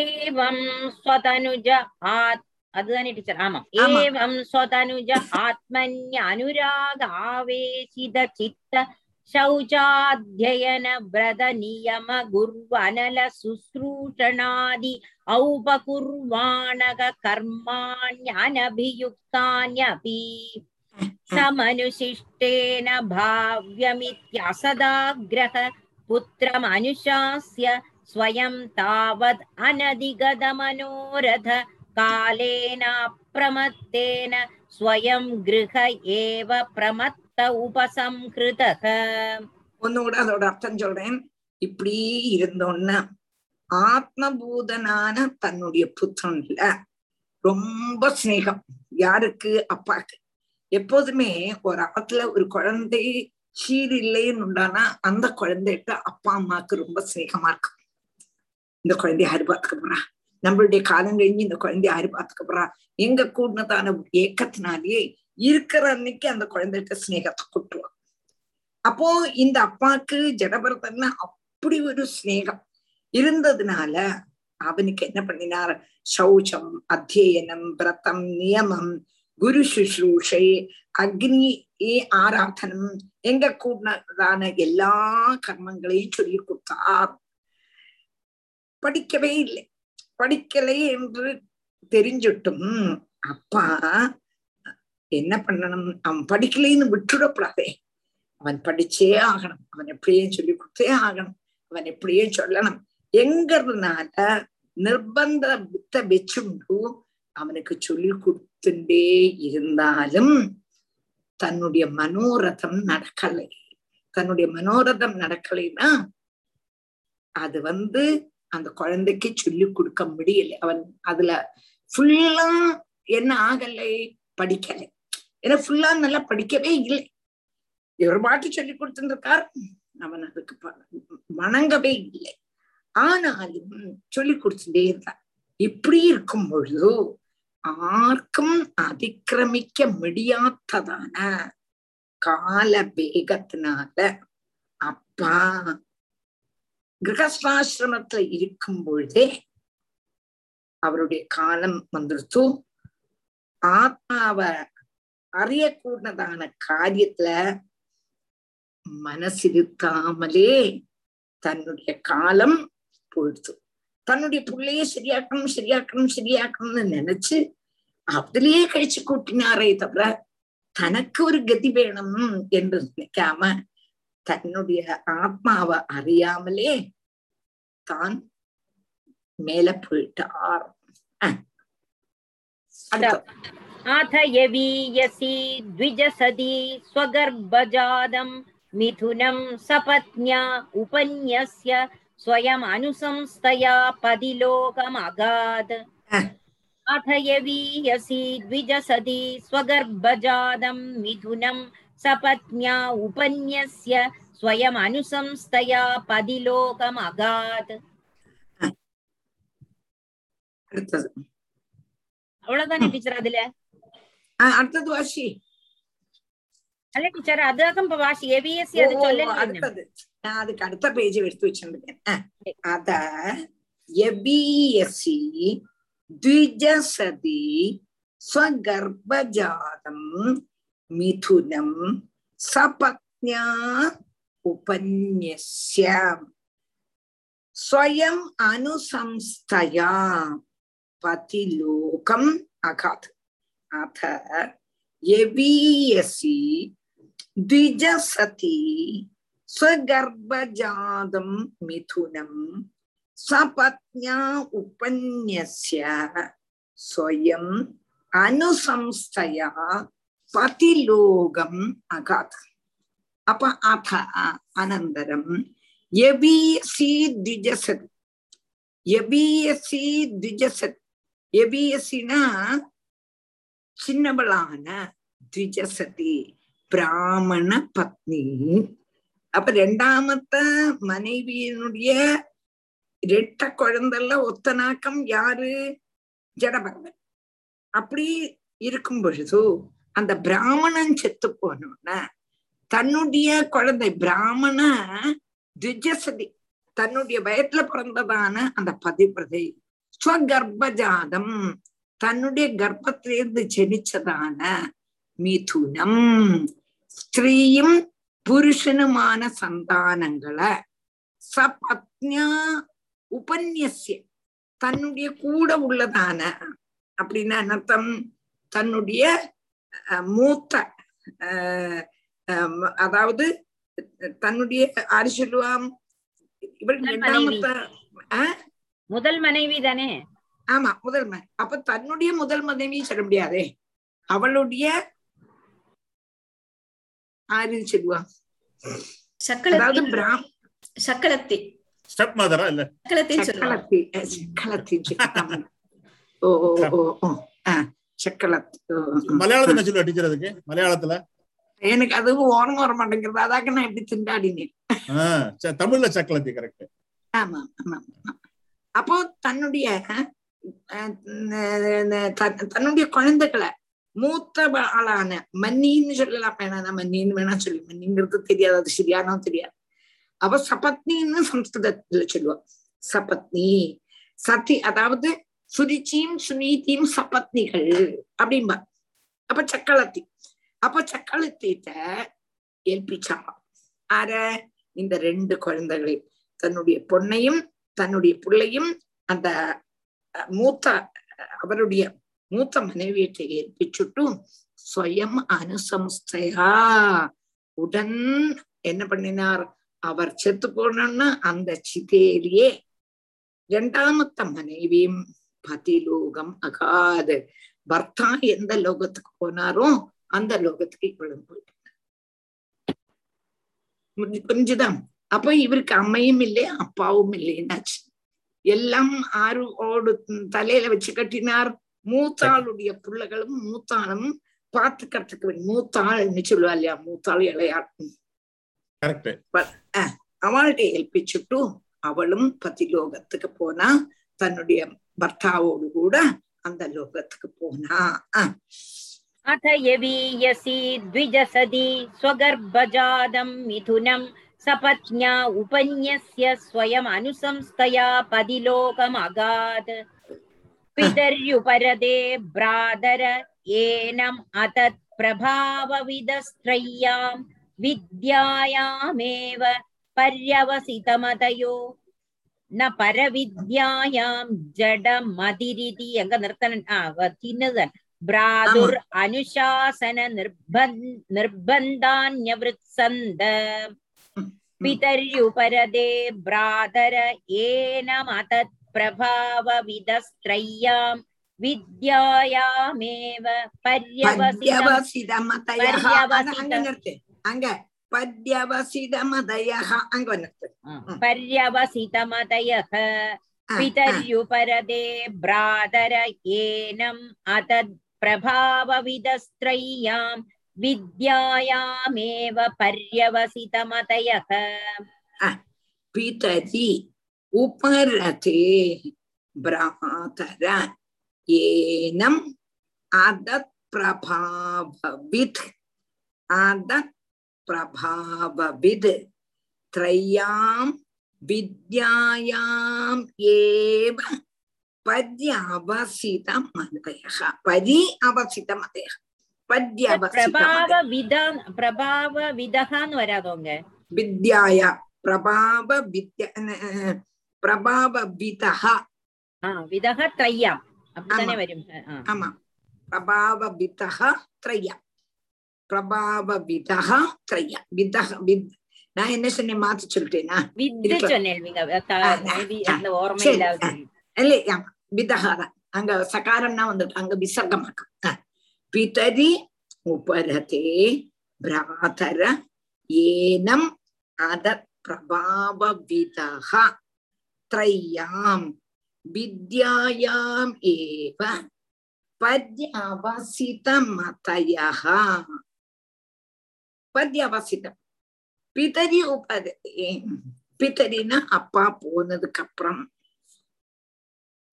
ஏவம் ஸ்வதனுஜ ஆத், அதுதான் டீச்சர். ஆமா, ஏவம் ஸ்வதனுஜ ஆத்மன்ய அனுராக ஆவேசித சித்த சௌஜாத்யயன வ்ரத நியம குர்வனல சுஸ்ரூஷணாதி ஔபகுர்வாணக கர்மாண்ய அனபியுக்தான்யபி சமனுசிஷ்டேன பாவ்யமித்யசதாக்ரஹ புத்ரம் அனுஷாஸ்ய ஸ்வயம் தாவத் அனதிகத மனோரத காலேன பிரமத்தேன ஸ்வயம் கிருஹ ஏவ பிரமத்த உபசம்கிருதஹ. ஒன்னோட அதோட அர்த்தம் சொல்றேன். இப்படி இருந்தோன்னா ஆத்மபூதனான தன்னுடைய புத்திரன்ல ரொம்ப ஸ்நேகம். யாருக்கு? அப்பாக்கு. எப்போதுமே ஒரு ஆத்துல ஒரு குழந்தை சீர் இல்லைன்னு உண்டானா அந்த குழந்தைகிட்ட அப்பா அம்மாக்கு ரொம்ப ஸ்நேகமா இருக்கும். இந்த குழந்தைய யாரு பார்த்துக்க போறா? நம்மளுடைய காலம் கழிஞ்சு இந்த குழந்தைய யாரு பார்த்துக்க போறா? எங்க கூடனதான ஏக்கத்தினாலேயே இருக்கிற அன்னைக்கு அந்த குழந்தைகிட்ட ஸ்நேகத்தை கூட்டுவான். அப்போ இந்த அப்பாக்கு ஜடபரதன்னா அப்படி ஒரு ஸ்நேகம் இருந்ததுனால அவனுக்கு என்ன பண்ணினார்? சௌச்சம், அத்தியனம், விரதம், நியமம், குரு சுஷ்ரூஷை, அக்னி ஆராதனம், எங்க கூடனதான எல்லா கர்மங்களையும் சொல்லி கொடுத்தார். படிக்கவே இல்லை. படிக்கலை என்று தெரிஞ்சிட்டும் அப்பா என்ன பண்ணணும்? அவன் படிக்கலைன்னு விட்டுடப்படாதே, அவன் படிச்சே ஆகணும், அவன் எப்படியே சொல்லி கொடுத்தே ஆகணும், அவன் எப்படியே சொல்லணும் எங்கிறதுனால நிர்பந்தத்தை வச்சுண்டு அவனுக்கு சொல்லி கொடுத்துட்டே இருந்தாலும் தன்னுடைய மனோரதம் நடக்கலை. தன்னுடைய மனோரதம் நடக்கலைன்னா அது வந்து அந்த குழந்தைக்கு சொல்லி கொடுக்க முடியலை. அவன் அதுல ஃபுல்லா என்ன ஆகலை? படிக்கலை. ஏன்னா ஃபுல்லா நல்லா படிக்கவே இல்லை. இவர் பாட்டு சொல்லி கொடுத்துருக்கார், அவன் அதுக்கு வணங்கவே இல்லை. ஆனாலும் சொல்லி கொடுத்துட்டே இருந்தான். இப்படி இருக்கும் பொழுது ஆர்க்கும் அதிக்கிரமிக்க முடியாததான கால வேகத்தினால அப்பா கிரகஸ்தாசிரமத்துல இருக்கும் பொழுதே அவருடைய காலம் வந்துடுத்து. ஆத்மாவை அறியக்கூடதான காரியத்துல மனசிருத்தாமலே தன்னுடைய காலம் போயிடுத்து. தன்னுடைய பிள்ளையே சரியாக்கணும் சரியாக்கணும் சரியாக்கணும்னு நினைச்சு அதுலயே கழிச்சு கூட்டினாரே தவிர தனக்கு ஒரு கதி வேணும் என்று நினைக்காம தன்னுடைய ஆத்மாவை அறியாமலே தான் மேல போயிட்டார். மிதுனம் சபத்யா உபன்யஸ்ய ஸ்வயம் அனுசம்ஸ்தயா பதிலோகம் அகாத். ஆதயவீயசி த்விஜசதி ஸ்வகர்பஜாதம் மிதுனம் சபத்யா உபன்யஸ்ய ஸ்வயம் அனுசம்ஸ்தயா பதிலோகம் அகாத். அவ்வளவுதானே டீச்சர் அதுல? அடுத்தது வாசி. அல்ல டீச்சர், அதுதான் வாசி. ஏவிஎஸ்சி அது சொல்லுங்க. நான் அதுக்கு அடுத்த பேஜ் எடுத்து வச்சிருக்கேன். அத எபிஎஸ்சி த்விஜசதி ஸ்வகர்பஜாதம் மிதுனம் சபத் உபன்யஸ்ய ஸ்வயம் அனுசம்ஸ்தயா பதிலோகம் அகாத். அத எவீயசி த்விஜசதி ஸ்வகர்பஜாதம் மிதுனம் சபத்ஞா உபன்யஸ்ய ஸ்வயம் அனுசம்ஸ்தயா பதிலோகம் அகாத். அப்ப அத அனந்தரம் எபிஎஸ்சி திஜசத். எபிஎஸ்சி திஜசத், எபிஎஸ்சினா சின்னவளான திஜசதி பிராமண பத்னி. அப்ப ரெண்டாமத்த மனைவியினுடைய ரெட்ட குழந்தைல ஒத்தனாக்கம் யாரு? ஜடபகவன். அப்படி இருக்கும் பொழுது அந்த பிராமணன் செத்து போனோம்னா தன்னுடைய குழந்தை பிராமண திஜசதி தன்னுடைய வயத்துல பிறந்ததான அந்த பதிவிரதை ஸ்வகர்பஜாதம் தன்னுடைய கர்ப்பத்திலிருந்து ஜனிச்சதான மிதுனம் ஸ்திரீயும் புருஷனுமான சந்தானங்களை சபத்ஞா உபன்யசிய தன்னுடைய கூட உள்ளதான, அப்படின்னு அர்த்தம் தன்னுடைய மூத்த அஹ் அதாவது தன்னுடைய ஆறு சொல்லுவாம் இவள் இரண்டாமத்த முதல் மனைவி தானே. ஆமா, முதல் மனைவி. அப்ப தன்னுடைய முதல் மனைவி சொல்ல முடியாதே, அவளுடைய ஆறு சொல்லுவான் அதாவது பிராம் சக்களத்தி ஸ்டெப்மதரா இல்ல சக்களத்தி சக்களத்தி ஓ ஓ சக்களத்தி. மலையாளத்துல என்ன சொல்லுவா டீச்சர்? அதுக்கு மலையாளத்துல எனக்கு அது ஓரம் வர மாட்டேங்கிறது. அதாக்க நான் எப்படி திண்டாடினேன். தமிழ்ல சக்களத்தி கரெக்ட். ஆமா ஆமா. அப்போ தன்னுடைய தன்னுடைய குழந்தைகளை மூத்த ஆளான மன்னின்னு சொல்லலாம். வேணா மன்னின்னு வேணா சொல்லி மன்னிங்கிறது தெரியாது, அது சரியானோ தெரியாது. அப்ப சபத்னின்னு சம்ஸ்கிருதத்துல சொல்லுவோம். சபத்னி சதி அதாவது சுரிச்சியும் சுனீதியும் சபத்னிகள் அப்படின்பா. அப்ப சக்களத்தி. அப்ப சக்களத்திட்ட ஏற்பிச்சாலாம் அற இந்த ரெண்டு குழந்தைகளை, தன்னுடைய பொண்ணையும் தன்னுடைய பிள்ளையும் அந்த மூத்த அவருடைய மூத்த மனைவியிட்ட ஏற்பிச்சுட்டும் ஸ்வயம் அனுசம்ஸ்தையா உடன் என்ன பண்ணினார்? அவர் செத்து போனோம்னா அந்த சிதேரியே இரண்டாமத்த மனைவியும் பதிலோகம் அகாது பர்த்தா எந்த லோகத்துக்கு போனாரோ அந்த லோகத்துக்கு இவளும் போயிட்டு. புரிஞ்சுதான்? அப்ப இவருக்கு அம்மையும் இல்லை அப்பாவும் இல்லைன்னாச்சு. எல்லாம் ஆறு ஓடு தலையில வச்சு கட்டினார். மூத்தாளுடைய பிள்ளைகளும் மூத்தாளும் பார்த்துக்கிறதுக்கு மூத்தாள்னு சொல்லுவா இல்லையா, மூத்தாள் இளையாட்டும் அவள்கிட்ட ஏற்பிச்சுட்டும் அவளும் பதிலோகத்துக்கு போனா, தன்னுடைய பர்த்தாவோடு கூட அந்த லோகத்துக்கு போனா. அத எவீயசி த்விஜசதி ஸ்வகர்பஜாதம் மிதுனம் சபத்ஞா உபன்யஸ்ய ஸ்வயம் அனுசம்ஸ்தயா பதிலோகம் அகாத். பிதர்யுபரதே ப்ராதர ஏனம் அதத் பிரபாவவிதஸ்த்ரய்யாம் வித்யாயாமேவ பர்யவசிதமதயோ ந பரவித்யாயாம் ஜடமதிரிதி. எங்க நிறுத்தன? தின்னுதன் பிராதுர் அனுஷாசன நிர்பந்தான்யவ்ருத்சந்த பிதர்யுபரதே பிராதர ஏனம் அதத் பிரபாவவிதஸ்த்ரய்யாம் வித்யாயாமேவ பர்யவசிதமதயோ. அங்க பர்யவசிதமதய அங்க வந்துட்டு பர்யவசிதமதய பிதர்யுபரதே பிராதர ஏனம் அதத் பிரபாவவிதஸ்த்ரய்யாம் வித்யாயாமேவ பர்யவசிதமதய. பிதரி உபரதே பிராதர ஏனம் அதத் பிரபாவவித் அதத் பிரபாவவித் த்ரயாம் வித்யாயாம் ஏவ பரி அவசித மதய பரி அவசித மதய வராதோங்க வித்யாய பிரபாவ வித்யா பிரபாவ விதஹா விதஹா த்ரயம் அப்படிதானே வரும். ஆமா பிரபாவ விதஹா த்ரயம் பிரபாவ விதஹா த்ரயம் விதஹா நான் என்ன சொன்ன மாத்தி சொல்லிட்டேனா வித் சொன்னேன் ஓர்மை இல்லாத இல்ல. ஆமா விதஹா தான் அங்க சகாரம்னா வந்துட்டு அங்க விசர்க்கமாக்கும். பிதரி உபரதே பிராதர ஏனம் அதத் பிரபாவ விதஹா த்ரயாம் வித்யாயாம் ஏவ பத்யாவசிதம் மதயஹ பத்யாவசிதம் பிதரி உபரதே பிதரினா அப்பா போனதுக்கு அப்புறம்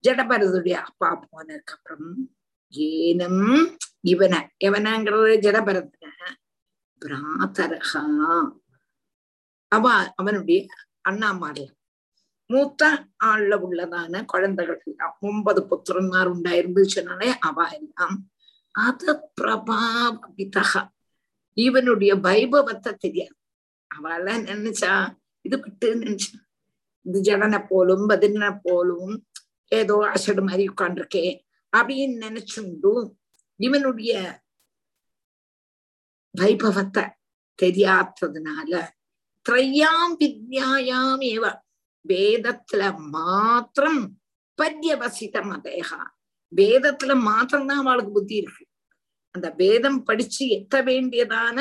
ஜடபரதுடைய அப்பா போனதுக்கு அப்புறம் ஏனம் இவன எவனங்கிறது ஜடபரத பிராதரஹா அவ அவனுடைய அண்ணாமாரில் மூத்த ஆள்ல உள்ளதான குழந்தைகள் எல்லாம் ஒன்பது புத்திரன்மார் உண்டா இருந்துச்சுனாலே அவ எல்லாம் அது பிரபாவிதா இவனுடைய வைபவத்தை தெரியாது. அவள நினைச்சா இது பட்டு நினைச்சா இது ஜடனை போலும் பதின போலும் ஏதோ அசடு மாதிரி உட்காண்டிருக்கே அப்படின்னு நினைச்சுண்டு இவனுடைய வைபவத்தை தெரியாததுனால த்ரையாம் வித்யாயாம் ஏவ வேதத்துல மாத்திரம் பர்யவசிதம் அதேகா வேதத்துல மாத்திரம்தான் அவளுக்கு புத்தி இருக்கு. அந்த வேதம் படிச்சு எத்த வேண்டியதான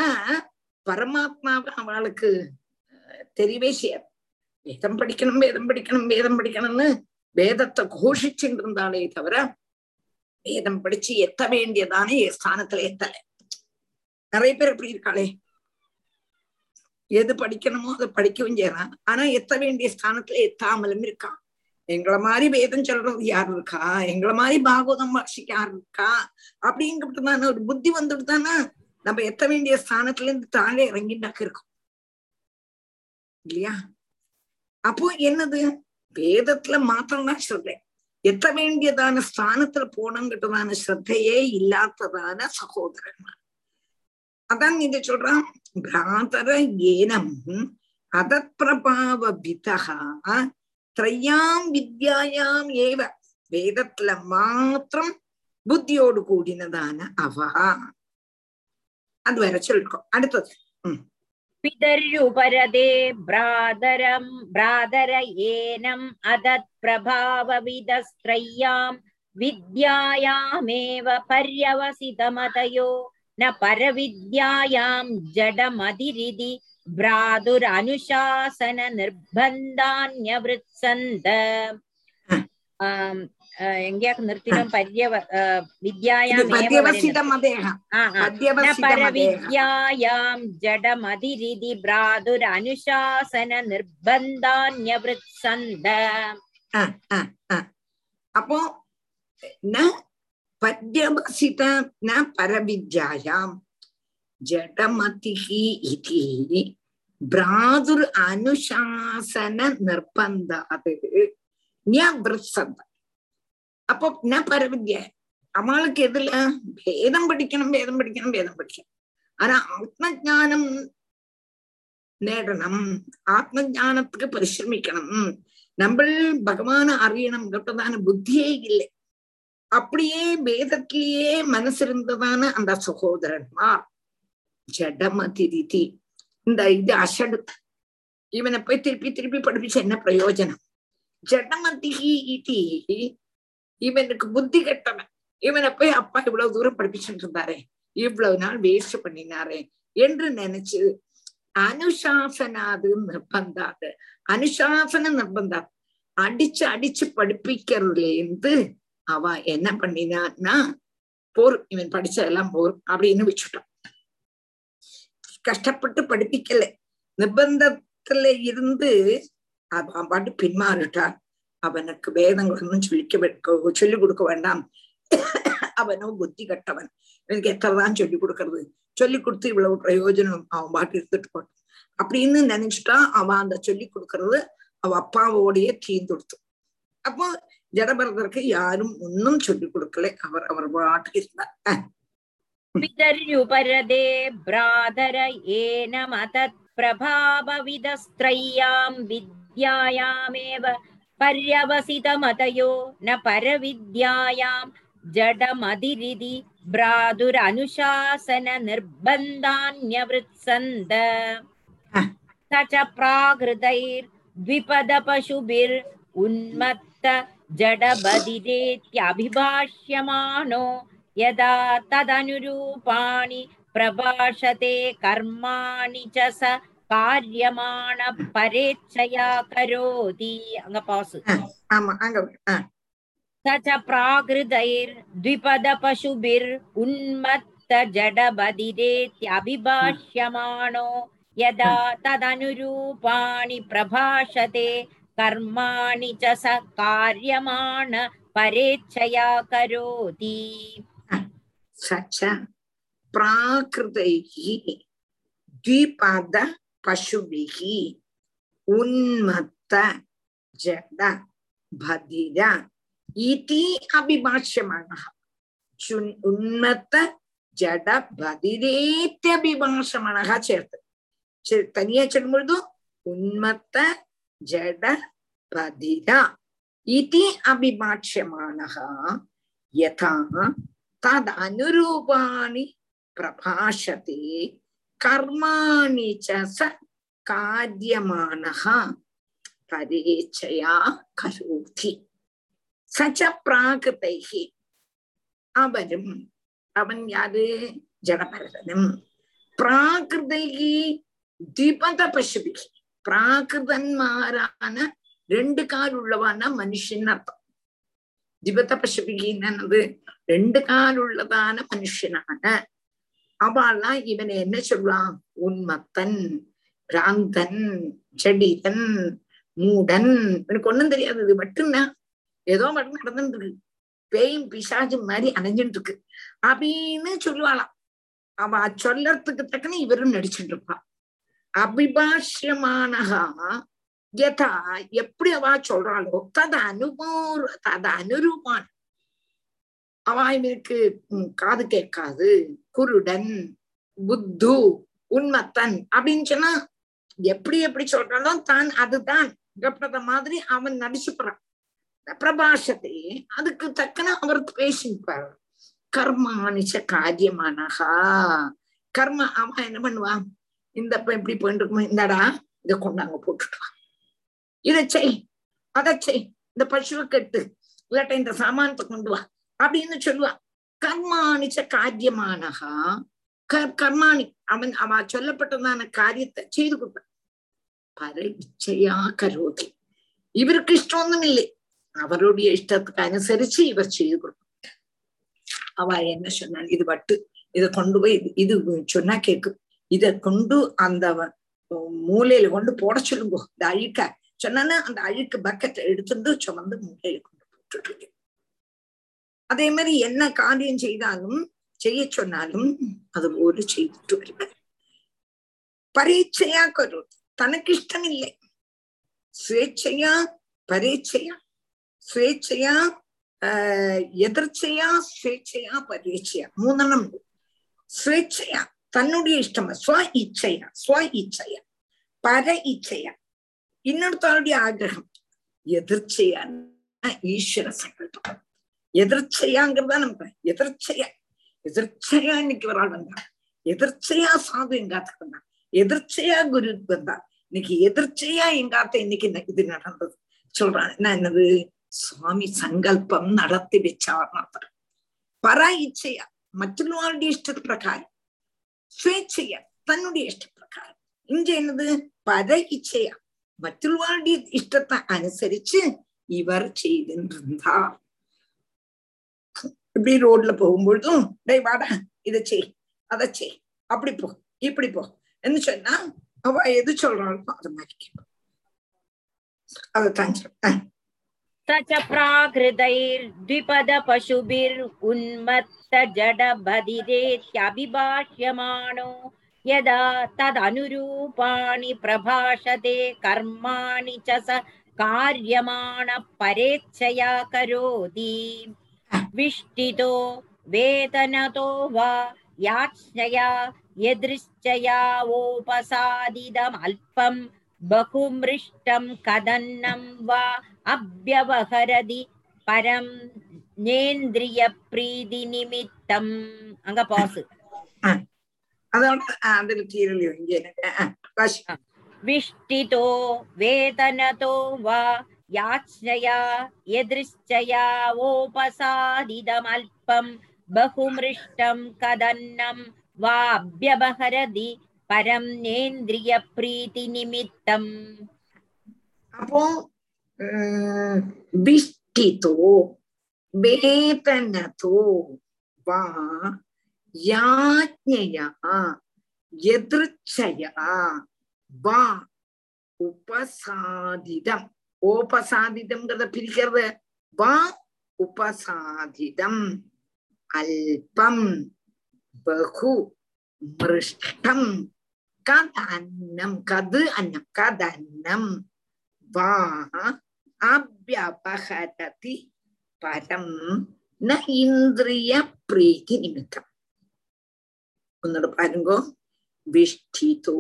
பரமாத்மாவை அவளுக்கு தெரியவே செய்யாது. வேதம் படிக்கணும் வேதம் படிக்கணும் வேதம் படிக்கணும்னு வேதத்தை கோஷிச்சுட்டு இருந்தாலே தவிர வேதம் படிச்சு எத்த வேண்டியதானே என் ஸ்தானத்துல எத்தலை. நிறைய பேர் எப்படி இருக்காளே எது படிக்கணுமோ அதை படிக்கவும் செய்யறான் ஆனா எத்த வேண்டிய ஸ்தானத்துல எத்தாமலும் இருக்கான். எங்களை மாதிரி வேதம் சொல்றது யாரு இருக்கா எங்களை மாதிரி பாகவதம் வாசிக்க யாரு இருக்கா அப்படிங்கிறதான ஒரு புத்தி வந்துட்டு தானே நம்ம எத்த வேண்டிய ஸ்தானத்துல இருந்து தாழே இறங்கிட்டாக்க இருக்கோம் இல்லையா. அப்போ என்னது வேதத்துல மாத்திரம்தான் சொல்றேன் எத்த வேண்டியதான ஸ்தானத்துல போனங்கிட்டதான ஸ்ரத்தையே இல்லாததான சகோதரன்மார். அதான் இதை சொல்றான் பிராதர ஏனம் அதத் பிரபாவ விதஹா த்ரயாம் வித்யாயாம் ஏவ வேதத்துல மாத்திரம் புத்தியோடு கூடினதான அவா. அது வர சொல்றோம். அடுத்தது பிதர்யுபரதே பிராதரம் பிராதர ஏனம் அதத் பிரபாவ விதஸ்த்ரயாம் வித்யாயாமேவ பர்யவசிதமதயோ ந பரவித்யாயாம் ஜடமதிரிதி பிராதுர் அனுஷாசன நிர்பந்தான்யவ்ருத்சந்த எங்கேயாக்கு நிறுத்தினோம் பர்யவ வித்யாயாம் ஜடமதிரிதி பிராதுர் அனுஷாசன நிர்பந்தான்யவ்ருத்சந்த. அப்போ பத்யவசித ந பரவித்யாயாம் ஜடமதிஹி இதி பிராதுர் அனுஷாசன நிர்பந்தாது நியவ்ருத்சந்த. அப்போ ந பரவித்யா அவளுக்கு எதுல வேதம் படிக்கணும் வேதம் படிக்கணும் வேதம் படிக்கணும் ஆனா ஆத்ம ஜானம் நேடணும் ஆத்ம ஜானத்துக்கு பரிசிரமிக்கணும் நம்ம பகவான அறியணும்ங்கிறதான புத்தியே இல்லை. அப்படியே வேதத்திலேயே மனசு இருந்ததான அந்த சகோதரன்மார் ஜடமதிரிதி இந்த இது அசடு இவனை போய் திருப்பி திருப்பி படிப்பிச்சு என்ன பிரயோஜனம். ஜடமதிஹி இதி இவனுக்கு புத்தி கட்டவன் இவனை போய் அப்பா இவ்வளவு தூரம் படிப்பிச்சுட்டு இருந்தாரே இவ்வளவு நாள் வேஸ்ட் பண்ணினாரே என்று நினைச்சு அனுசாசனாது நிர்பந்தாது அனுசாசன நிர்பந்தாது அடிச்சு அடிச்சு படிப்பிக்கிறதுலேருந்து அவ என்ன பண்ணினான்னா போர் இவன் படிச்சதெல்லாம் போர் அப்படின்னு வச்சுட்டான். கஷ்டப்பட்டு படிப்பிக்கல நிர்பந்தத்துல இருந்து அவன் பாட்டு பின்மாறிட்டான். அவனுக்கு வேதங்கள் ஒன்றும் சொல்லிக்க சொல்லிக் கொடுக்க வேண்டாம் அவனும் புத்தி கட்டவன் இவனுக்கு எத்தனைதான் சொல்லிக் கொடுக்கறது சொல்லிக் கொடுத்து இவ்வளவு பிரயோஜனம் அவன் பாட்டு எடுத்துட்டு போட்டான் அப்படின்னு நினைச்சுட்டான். அவன் அந்த சொல்லிக் கொடுக்கறது அவ அப்பாவோடையே தீர்ந்துடுத்து. அப்போ ஜடபரதற்கு யாரும் ஒன்னும் சொல்லிக் கொடுக்கல அவர் அவர் பாட்டு இருந்தார். ஜடபதிரேத்யபிபாஷ்யமானோ யதா ததனுரூபாணி பிரபாஷதே கர்மாணி ச ச கார்யமான பரேச்சயா கரோதி. அங்க பாசு. ஆமா அங்க. தச ப்ராக்ருதைர் த்விபத பசுபிர் உன்மத்த ஜடபதிரேத்யபிபாஷ்யமானோ யதா ததனுரூபாணி பிரபாஷதே கர்மாணி ச ச கார்யமான பரேச்சயா கரோதி. தனியா சொல்லும் பொழுது உன்மத்த ஜட பதிரா இதி அபிபாஷ்யமானஹா யதா தத் அனுரூபாணி பிரபாஷதே கர்மாணி ச ச கார்யமானஹ பரேச்சயா கரோதி. சச ப்ராக்ருதைஹி, அவரும் அவன் யாரு ஜடபரதனும் ப்ராக்ருதைஹி திபத பசுபிகி, பிராகிருதன்மாரான ரெண்டு கால் உள்ளவான மனுஷன் அர்த்தம். திபத பசுபிகி என்னது? ரெண்டு கால் உள்ளதான மனுஷனான அவெல்லாம் இவனை என்ன சொல்லுவான்? உன்மத்தன், பிராந்தன், ஜடிதன், மூடன். இவனுக்கு ஒன்னும் தெரியாது, இது மட்டும்னா ஏதோ மட்டும் நடந்துட்டு இருக்கு, பேயும் பிசாஜும் மாதிரி அணைஞ்சுட்டு இருக்கு அப்படின்னு சொல்லுவாளாம். அவ சொல்லறதுக்கு தக்கன இவரும் நடிச்சுட்டு இருப்பான். அபிபாஷ்யமானஹா யதா, எப்படி அவ சொல்றாளோ தது அனுபூ தது அனுரூபான். அவ இவனுக்கு காது கேட்காது, குருடன், புத்து, உன்மத்தன் அப்படின்னு சொன்னா எப்படி எப்படி சொல்றாலும் தான் அதுதான் அப்படின்ற மாதிரி அவன் நடிச்சுக்கிறான். பிரபாஷத்தை அதுக்கு தக்கன அவர் பேசிப்பார். கர்மானிச்ச காரியமானஹா, கர்ம அவன் என்ன பண்ணுவான்? இந்த எப்படி போயிட்டு இருக்குமோ, இந்தடா இதை கொண்டாங்க போட்டுட்டுவான், இதை செய் அதை செய், இந்த பசுவை கட்டு, இல்லாட்ட இந்த சாமானத்தை கொண்டு வா அப்படின்னு சொல்லுவா. கர்மாணிச்ச காரியமானஹா, கர்மாணி அவன் அவ சொல்லப்பட்டதான காரியத்தை செய்து கொடுப்பான். பரேச்சையா கரோதி, இவருக்கு இஷ்டம் ஒன்றும் இல்லை, அவருடைய இஷ்டத்துக்கு அனுசரிச்சு இவர் செய்து கொடுப்பான். அவ என்ன சொன்னான்? இது வட்டு, இதை கொண்டு போய் இது சொன்னா கேட்கும், இதை கொண்டு அந்த மூலையில கொண்டு போட சொல்லுங்கோ, இந்த அழுக்க சொன்னா அந்த அழுக்கு பக்கெட் எடுத்துட்டு சுமந்து மூலையில கொண்டு போட்டுட்டு இருக்கு. அதே மாதிரி என்ன காரியம் செய்தாலும் செய்ய சொன்னாலும் அது ஒரு செய்துட்டு வருவார். பரீட்சையா கரோதி, தனக்கு இஷ்டம் இல்லை, சுவேச்சையா பரீட்சையா, சுவேச்சையா ஆஹ் எதிர்ச்சையா, சுவேச்சையா பரீட்சையா, மூணெல்லாம். சுவேச்சையா தன்னுடைய இஷ்டமா, ஸ்வ இச்சையா, ஸ்வ இச்சையா, பர இச்சையா இன்னொருத்தருடைய ஆகிரகம், எதிர்ச்சையான ஈஸ்வர சங்கல்பம். எதிர்ச்சையாங்கிறதா நமக்கு எதிர்ச்சையா, எதிர்ச்சையா இன்னைக்கு ஒரு ஆள் வந்தா, எதிர்ச்சையா சாது எங்காத்துக்கு வந்தா, எதிர்ச்சையா குரு வந்தா, இன்னைக்கு எதிர்ச்சையா எங்காத்த இன்னைக்கு இது நடந்தது சொல்றான். என்ன என்னது? சுவாமி சங்கல்பம் நடத்தி வச்சார். பர இச்சையா மற்றொருவாளுடைய இஷ்டத்து பிரகாரம், சுவேச்சையா தன்னுடைய இஷ்ட பிரகாரம். இங்க என்னது? பர இச்சையா மற்றொருவாளுடைய இஷ்டத்தை அனுசரிச்சு இவர் செய்திருந்தார். இப்படி ரோட்ல போகும்பொழுதும் டே வாடா இதை செய் அதை செய், அப்படி போ இப்படி போ என்ன சொன்னா அவ எது சொல்றாலும் அது மாதிரி கேட்போம். அதான் சொல்றேன். தச ப்ராக்ருதைர் த்விபத பசுபிர் உன்மத்த ஜடபதிரேத்யபிபாஷ்யமானோ யதா ததனுரூபாணி பிரபாஷதே கர்மாணி ச ச கார்யமான பரேச்சயா கரோதி. விஷ்டிதோ வேதனதோ வா யாக்ஷயா யத்ருஷ்சயா ஓபசாதிதம் அல்பம் பகும்ரிஷ்டம் கதன்னம் வா அப்யவஹரதி பரம் நேந்திரிய பிரீதி நிமித்தம். அங்க பாசு. விஷ்டிதோ வேதனதோ வா யாச்ஞயா யத்ருஷ்சயா ஓபசாதிதம் அல்பம் பகும்ரிஷ்டம் கதன்னம் வா அப்யவஹரதி பரம் நேந்திரிய பிரீதி நிமித்தம். அப்போ விஷ்டிதோ வேதனதோ வா யாஜ்ஞயா யத்ருச்சயா வா உபசாதிதம். உபசாதிதம்ங்கிறத பிரிக்கிறது. வா உபசாதிதம் அல்பம் பகு மிருஷ்டம் கதன்னம். கது அன்னம் கதன்னம் வா அப்யபஹரதி பரம் ந இந்திரிய பிரீதி நிமித்தம். ஒன்னோட பாருங்க. விஷ்டிதோ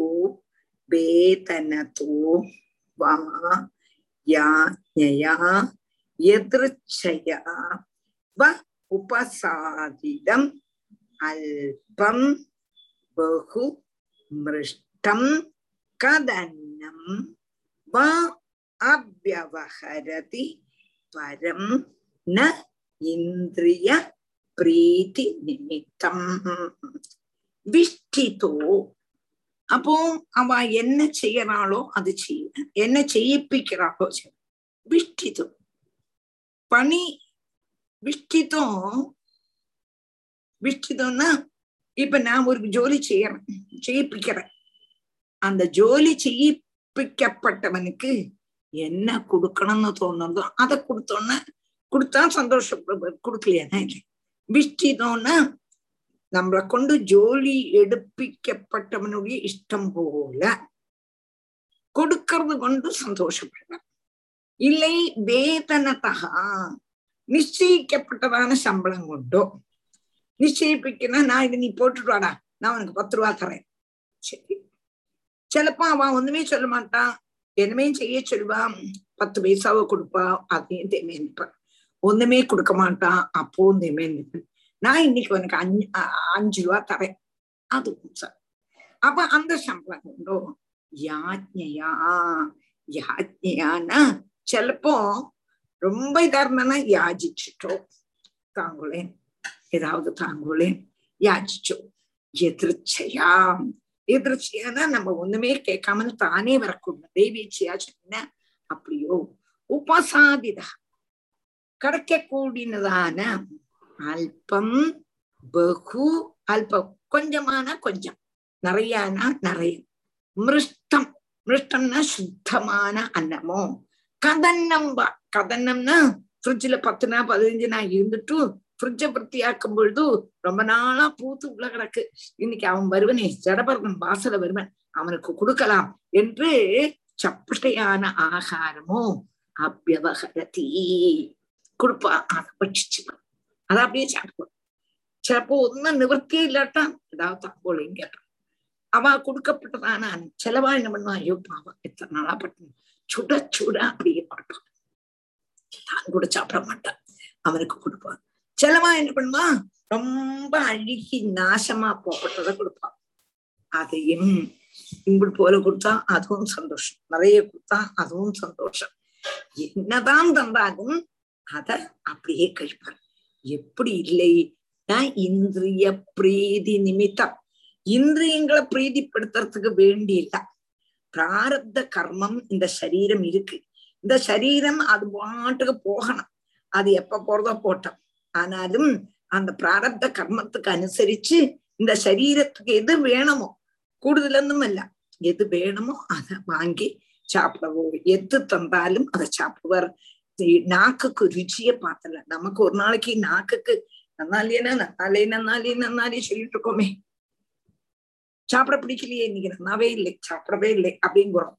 வேதனதோ வா யாஜ்ஞயா யத்ருச்சயா வா உபசாதிதம் அல்பம் பகு மிருஷ்டம் கதன்னம் வா அப்யவஹரதி பரம் ந இந்திரிய பிரீதி நிமித்தம். விஷ்டிதோ அப்போ அவ என்ன செய்யறாளோ அது செய்ய, என்ன செய்யிப்பிக்கிறாளோ செய். விஷ்டிதோ பணி. விஷ்டிதோ விஷ்டிதோன்னா இப்ப நான் ஒரு ஜோலி செய்யறேன், செய்யிப்பிக்கிறேன். அந்த ஜோலி செய்யிப்பிக்கப்பட்டவனுக்கு என்ன கொடுக்கணும்னு தோணுதோ அதை கொடுத்தோன்னா கொடுத்தா சந்தோஷம், கொடுக்கலையானா இல்லை. விஷ்டிதோன்னா நம்மளை கொண்டு ஜோலி எடுப்பிக்கப்பட்டவனுடைய இஷ்டம் போல கொடுக்கறது கொண்டு சந்தோஷப்படுற. இல்லை வேதனத்தகா நிச்சயிக்கப்பட்டதான சம்பளம் கொண்டோ. நிச்சயிப்பிக்கனா நான் இது நீ போட்டுட்டு வாடா, நான் உனக்கு பத்து ரூபா தரேன். சரி, சிலப்போ அவன் ஒண்ணுமே சொல்ல மாட்டான், என்னமே செய்ய சொல்லுவான், பத்து பைசாவை கொடுப்பா, அதையும் தேமேன்னுப்பான். ஒண்ணுமே கொடுக்க மாட்டான், அப்பவும் தேமேன்னு நான் இன்னைக்கு உனக்கு அஞ்சு அஞ்சு ரூபா தரேன், அதுவும் சார். அப்ப அந்த சம்பளம் கொண்டோ யாஜ்ஞையா. யாஜ்ஞையானா சிலப்போ ரொம்ப இதா இருந்தானா யாஜிச்சுட்டோ, தாங்குளேன் ஏதாவது தாங்குளேன் யாஜிச்சோ. எதிர்ச்சையா எதிர்ச்சியானா நம்ம ஒண்ணுமே கேட்காம தானே வரக்கூடாது, தெய்வீச்சையா சொன்ன அப்படியோ. உபசாதிதா கிடைக்கக்கூடியதான அல்பம் பகு அல்பம் கொஞ்சமானா கொஞ்சம், நிறையானா நிறைய. மிருஷ்டம் மிருஷ்டம்னா சுத்தமான அன்னமோ. கதன்னம்பா கதன்னம்னா ஃப்ரிட்ஜில் பத்துனா பதினஞ்சு நான் இருந்துட்டு ஃப்ரிட்ஜை வர்த்தியாக்கும் பொழுது ரொம்ப நாளா பூத்து உள்ள கிடக்கு, இன்னைக்கு அவன் வருவனே ஜடபரதன் வாசல வருவன், அவனுக்கு கொடுக்கலாம் என்று சப்பட்டையான ஆகாரமோ அப்யவஹரதி கொடுப்பா, அதை பட்சிச்சுப்பான், அதை அப்படியே சாப்பிடுவான். சிலப்போ ஒன்னும் நிவர்த்தியே இல்லாட்டான், ஏதாவது தாங்கோலையும் கேட்டான். அவ கொடுக்கப்பட்டதான செலவா என்ன பண்ணுவான், ஐயோ பாவம் எத்தனை நாளா பட்டணும், சுட சுட அப்படியே கொடுப்பான், தான் கூட சாப்பிட மாட்டான், அவனுக்கு கொடுப்பான். செலவா என்ன பண்ணுவான், ரொம்ப அழுகி நாசமா போகப்பட்டதை கொடுப்பான், அதையும் இப்படி போல கொடுத்தா அதுவும் சந்தோஷம், நிறைய கொடுத்தா அதுவும் சந்தோஷம். என்னதான் தந்தாலும் அத அப்படியே கழிப்பார். எப்படி இல்லைன்னா இந்திரிய பிரீதி நிமித்தம், இந்திரியங்களை பிரீதிப்படுத்துறதுக்கு வேண்டியில்லை. பிராரப்த கர்மம், இந்த சரீரம் இருக்கு, இந்த சரீரம் அது பாட்டுக்கு போகணும், அது எப்ப போறதோ போட்டோம். ஆனாலும் அந்த பிராரப்த கர்மத்துக்கு அனுசரிச்சு இந்த சரீரத்துக்கு எது வேணுமோ, கூடுதலும் இல்ல, எது வேணுமோ அதை வாங்கி சாப்பிடுவோம். எது தந்தாலும் அதை சாப்பிடுவார். நாக்குக்கு ருச்சியை பார்த்தல, நமக்கு ஒரு நாளைக்கு நாக்குக்கு நன்னாலேனா நன்னாலே நன்னாலே நன்னாலே சொல்லிட்டு இருக்கோமே, சாப்பிட பிடிக்கலையே, இன்னைக்கு நன்னாவே இல்லை, சாப்பிடவே இல்லை அப்படிங்குறோம்.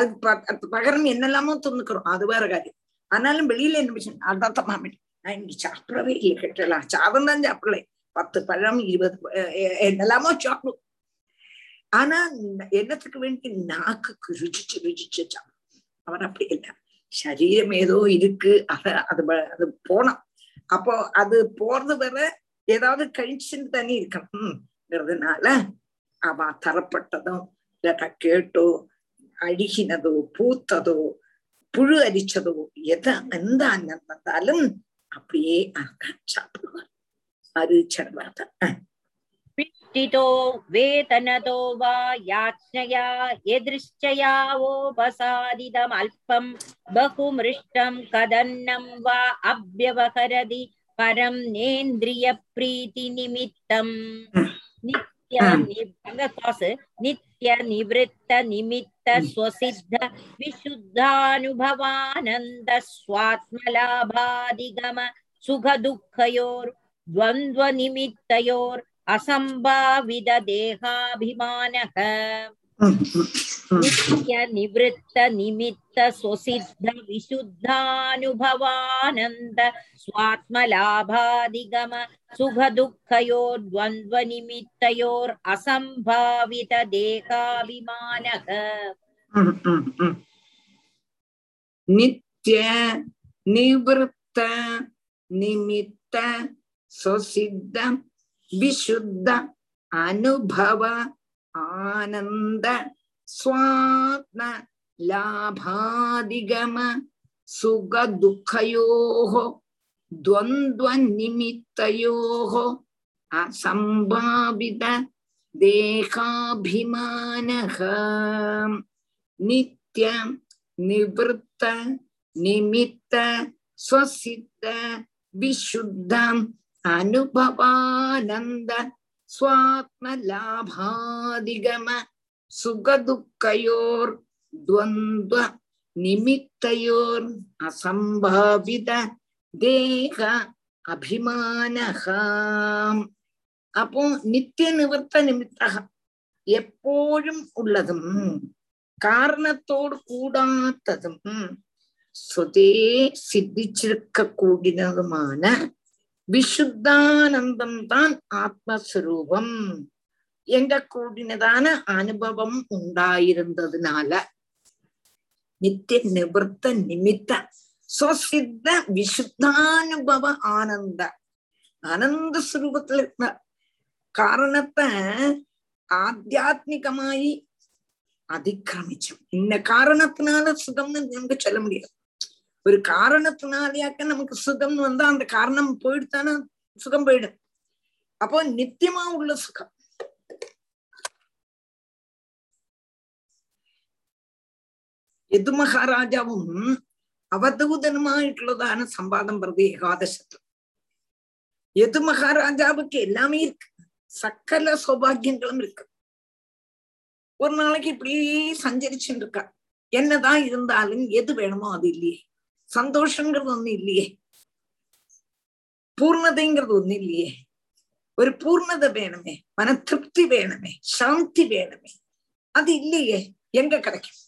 அதுக்கு பகரம் என்னெல்லாமோ தந்துக்கிறோம், அது வேற காரியம். ஆனாலும் வெளியில என்ன பிரச்சனை, அதான் தம்மாமி நான் இன்னைக்கு சாப்பிடவே இல்லை, கெட்டலாம் சாதம் தான் சாப்பிடல, பத்து பழம் இருபது என்னெல்லாமோ சாப்பிடும். ஆனா என்னத்துக்கு வேண்டி நாக்குக்கு ருச்சிச்சு ருச்சிச்சு அவன் அப்படி இல்லை. சரீரம் ஏதோ இருக்கு, அத அது அது போனோம். அப்போ அது போறது வர ஏதாவது கழிச்சுன்னு தண்ணி இருக்கணும்ங்கிறதுனால அவன் தரப்பட்டதும் இல்லாட்டா கேட்டோ அழுகினதோ பூத்ததோ புழு அரிச்சதோ எதை எந்த அண்ணன் வந்தாலும் அப்படியே சாப்பிடுவார். அது சர்வாத நிமித்தயோர் அசம்பாவித தேகாபிமானஹ நித்ய நிவೃತ್ತ நிமித்த ஸ்வசித்த விசுத்தானுபவானந்த ஸ்வாத்மலாபாதிகம சுகதுக்கயோர் த்வந்த்வ நிமித்தயோர் அசம்பாவித தேகாபிமானஹ நித்ய நிவೃತ್ತ நிமித்த ஸ்வசித்த விசுத்த அனுபவ ஆனந்த ஸ்வாத்ம லாபாதிகம சுகதுக்கயோஹோ த்வந்த்வ நிமித்தயோஹோ அசம்பாவித தேகாபிமானஹ நித்ய நிவೃತ್ತ நிமித்த ஸ்வசித்த விசுத்த அனுபவானந்த ஸ்வாத்ம லாபாதிகம சுகதுக்கயோர் த்வந்த்வ நிமித்தயோர் அசம்பாவித தேக அபிமானஹ. அப்போ நித்திய நிவೃತ್ತ நிமித்தஹ எப்போதும் உள்ளதும் காரணத்தோடு கூடாத்ததும் சுதே சித்திச்சிருக்க கூடினதுமான விஷுத்தானந்தம் தான் ஆத்மஸ்வரூபம். எங்க கூடினதான அனுபவம் உண்டாயிருந்ததுனால நித்திய நிவೃತ್ತ நிமித்த சுசித்த விஷுத்தானுபவ ஆனந்த ஆனந்த ஸ்வரூபத்துல இருந்த காரணத்தை ஆத்தியாத்மிகமாயி அதிக்கிரமிச்சோம். இந்த காரணத்தினால சுகம்னு நமக்கு சொல்ல முடியாது. ஒரு காரணத்தினாலயாக்க நமக்கு சுகம்னு வந்தா அந்த காரணம் போயிடுத்தானா சுகம் போயிடும். அப்போ நித்தியமா உள்ள சுகம் எது மகாராஜாவும் அவதூதனமாயிட்டுள்ளதான சம்பாதம் பிரதி ஏகாதசத்துல எது மகாராஜாவுக்கு எல்லாமே இருக்கு, சக்கல சௌபாகியங்களும் இருக்கு. ஒரு நாளைக்கு இப்படியே சஞ்சரிச்சுட்டு இருக்கா, என்னதான் இருந்தாலும் எது வேணுமோ அது இல்லையே, சந்தோஷங்கிறது ஒண்ணு இல்லையே, பூர்ணதைங்கிறது ஒண்ணு இல்லையே, ஒரு பூர்ணதை வேணுமே, மன திருப்தி வேணுமே, சாந்தி வேணுமே, அது இல்லையே, எங்க கிடைக்கும்?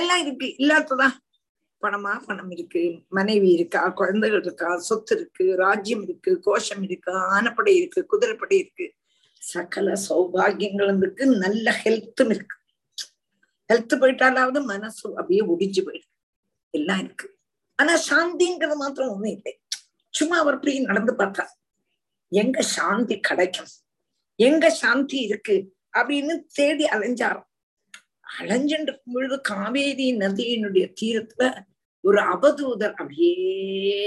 எல்லாம் இருக்கு, இல்லாததா பணமா பணம் இருக்கு, மனைவி இருக்கா, குழந்தைகள் இருக்கா, சொத்து இருக்கு, ராஜ்யம் இருக்கு, கோஷம் இருக்கு, ஆனப்படை இருக்கு, குதிரைப்படை இருக்கு, சகல சௌபாகியங்களும் இருக்கு, நல்ல ஹெல்த்தும் இருக்கு. ஹெல்த் போயிட்டாலாவது மனசு அப்படியே ஒடிஞ்சு போயிடும், எல்லாம் இருக்கு. ஆனா சாந்திங்கிறது மாத்திரம் ஒண்ணும் இல்லை. சும்மா அவர் அப்படி நடந்து பார்த்தா எங்க சாந்தி கிடைக்கும், எங்க சாந்தி இருக்கு அப்படின்னு தேடி அலைஞ்சாராம். அலைஞ்சுட்டு இருக்கும் பொழுது காவேரி நதியினுடைய தீரத்துல ஒரு அவதூதர் அப்படியே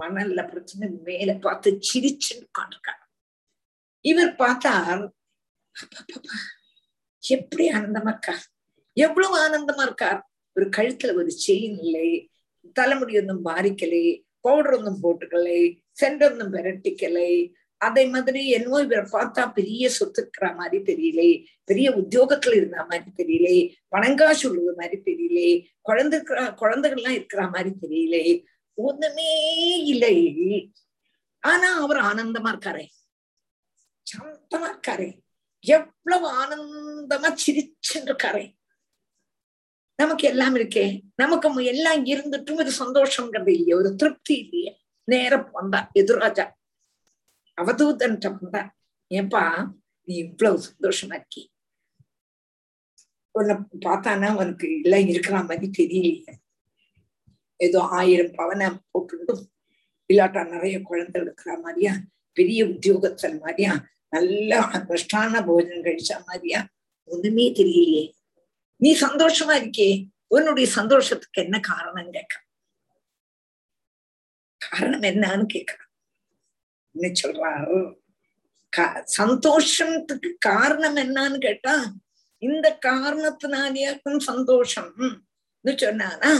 மணல்ல பிரச்சனை மேல பார்த்து சிரிச்சுன்னு உட்காந்துருக்காரு. இவர் பார்த்தார், எப்படி ஆனந்தமா இருக்கார், எவ்வளவு ஆனந்தமா இருக்கார், ஒரு கழுத்துல ஒரு செயின் இல்லை, தலைமுடி ஒன்றும் பாரிக்கலை, பவுடர் ஒன்றும் போட்டுக்கலை, சென்ட் ஒன்றும் விரட்டிக்கலை, அதே மாதிரி என்னவோ இவரை பார்த்தா பெரிய சொத்து இருக்கிற மாதிரி தெரியலே, பெரிய உத்தியோகத்துல இருந்த மாதிரி தெரியலே, பணங்காசு உள்ளது மாதிரி தெரியலே, குழந்தை குழந்தைகள்லாம் இருக்கிற மாதிரி தெரியலே, ஒண்ணுமே இல்லை. ஆனா அவர் ஆனந்தமா இருக்காரே, சாந்தமா இருக்காரே, எவ்வளவு ஆனந்தமா சிரிச்சுட்டு இருக்காரே. நமக்கு எல்லாம் இருக்கே, நமக்கு எல்லாம் இருந்துட்டும் ஒரு சந்தோஷங்கிறது இல்லையே, ஒரு திருப்தி இல்லையே. நேரம் வந்தா எதிராஜா அவதூதன் பண்றான், ஏப்பா நீ இவ்வளவு சந்தோஷமாக்கி, உன்னை பார்த்தானா உனக்கு எல்லாம் இருக்கிற மாதிரி தெரியலையே, ஏதோ ஆயிரம் பவனை போட்டு இல்லாட்டா நிறைய குழந்தை இருக்கிற மாதிரியா, பெரிய உத்தியோகத்தன் மாதிரியா, நல்லா அனுஷ்டான போஜனம் கழிச்ச மாதிரியா ஒண்ணுமே தெரியலையே, நீ சந்தோஷமா இருக்கே, உன்னுடைய சந்தோஷத்துக்கு என்ன காரணம் கேட்க, காரணம் என்னன்னு கேட்கிறான். என்ன சொல்றாரு, சந்தோஷத்துக்கு காரணம் என்னன்னு கேட்டா, இந்த காரணத்தினாலேயாக்கும் சந்தோஷம்னு சொன்னானா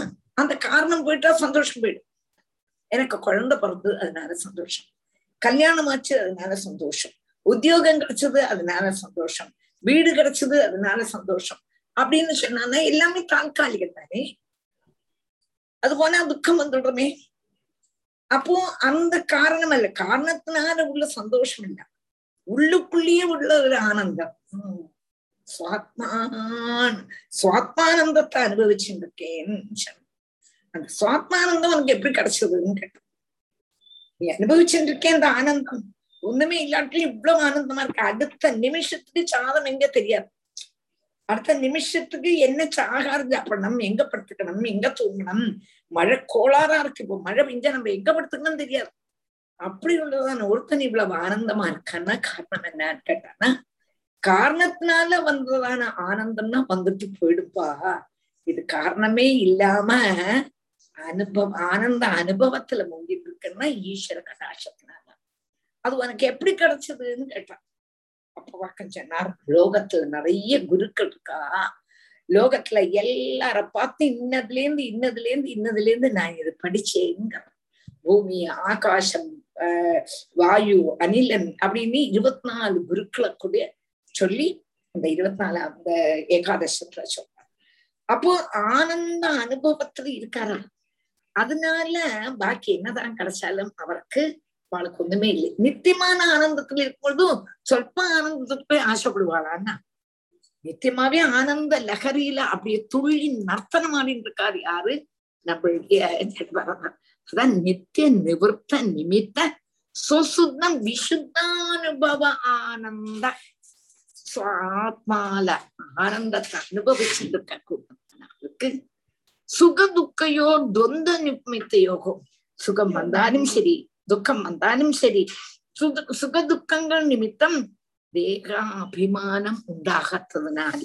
அந்த காரணம் போயிட்டா சந்தோஷம் போயிடும். எனக்கு குழந்தை பிறந்தது அதனால சந்தோஷம், கல்யாணம் ஆச்சு அதனால சந்தோஷம், உத்தியோகம் கிடைச்சது அதனால சந்தோஷம், வீடு கிடைச்சது அதனால சந்தோஷம் அப்படின்னு சொன்னானா எல்லாமே தாற்காலிகம் தானே. அது போனா துக்கம் வந்துடுறமே. அப்போ அந்த காரணம் அல்ல, காரணத்தினால உள்ள சந்தோஷம் இல்ல, உள்ளுக்குள்ளேயே உள்ள ஒரு ஆனந்தம். சுவாத்மான் சுவாத்மானந்தத்தை அனுபவிச்சுட்டு இருக்கேன்னு சொன்ன, அந்த சுவாத்மானந்தம் உனக்கு எப்படி கிடைச்சதுன்னு கேட்டோம். நீ அனுபவிச்சுட்டு இருக்கேன் இந்த ஆனந்தம் ஒண்ணுமே இல்லாட்டிலும் இவ்வளவு ஆனந்தமா இருக்கு. அடுத்த நிமிஷத்துக்கு சாதம் எங்க தெரியாது, அடுத்த நிமிஷத்துக்கு என்ன சாகாரஜா பண்ணணும், எங்க படுத்துக்கணும், எங்க தூங்கணும், மழை கோளாரா இருக்கு இப்போ மழை பெஞ்சா நம்ம எங்க படுத்துக்கணும்னு தெரியாது. அப்படி உள்ளதான ஒருத்தன் இவ்வளவு ஆனந்தமா இருக்கான்னா காரணம் என்னன்னு கேட்டானா, காரணத்தினால வந்ததான ஆனந்தம்னா வந்துட்டு போயிடுப்பா, இது காரணமே இல்லாம அனுபவ ஆனந்த அனுபவத்துல மூங்கிட்டு இருக்குன்னா ஈஸ்வர கடாட்சத்தினால அது உனக்கு எப்படி கிடைச்சதுன்னு கேட்டான். அப்ப வாக்கம் சொன்னார், லோகத்துல நிறைய குருக்கள் இருக்கா, லோகத்துல எல்லார பார்த்து இன்னதுல இருந்து இன்னதுல இருந்து இன்னதுல இருந்து நான் இது படிச்சேங்க, பூமி ஆகாசம் ஆஹ் வாயு அனிலன் அப்படின்னு இருபத்தி நாலு குருக்களை கூட சொல்லி அந்த இருபத்தி நாலு அந்த ஏகாதசத்துல சொல்றாங்க. அப்போ ஆனந்த அனுபவத்துல இருக்காரா, அதனால பாக்கி என்னதான் கிடைச்சாலும் அவருக்கு அவளுக்கு ஒண்ணுமே இல்லை. நித்தியமான ஆனந்தத்துல இருக்கும்போதும் சொல்ப ஆனந்தத்துக்கு போய் ஆசைப்படுவாளான்னா, நித்தியமாவே ஆனந்த லகரியில அப்படியே துள்ளி நர்த்தனம் ஆடின்னு இருக்காரு யாரு, நம்மளுடைய ஜட்பரதன். அதான் நித்திய நிவர்த்த நிமித்த சொசுத்தம் விசுத்தானுபவ ஆனந்த சுவாத்மால ஆனந்தத்தை அனுபவிச்சுட்டு இருக்க கூட்டத்தினருக்கு சுக துக்கையோ துவந்த நிமித்தையோகோ, சுகம் வந்தாலும் சரி துக்கம் வந்தாலும் சரி சுக சுக துக்கங்கள் நிமித்தம் தேகாபிமானம் உண்டாகாததுனால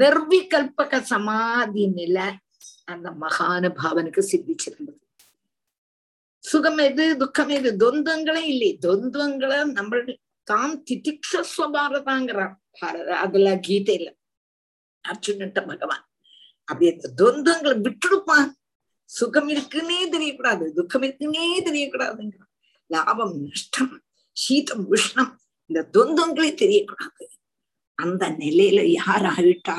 நிர்விகல்பக சமாதி நிலை அந்த மகானுபாவனுக்கு சித்திச்சிருந்தது. சுகம் எது துக்கம் எது துவந்தங்களே இல்லை, துவந்தங்களை நம்ம தாம் திதிக்ஷஸ்வபாரதாங்கிறான் பாரத அதுல கீதையில அர்ஜுனன்ட்ட பகவான். அப்படி அந்த துவந்தங்களை விட்டுடுப்பான், சுகம் இருக்குன்னே தெரியக்கூடாது துக்கம் இருக்குன்னே தெரியக்கூடாதுங்கிறான், லாபம் நஷ்டம் சீதம் உஷ்ணம் இந்த துவந்தங்களே தெரியக்கூடாது. அந்த நிலையில யார் ஆயிட்டா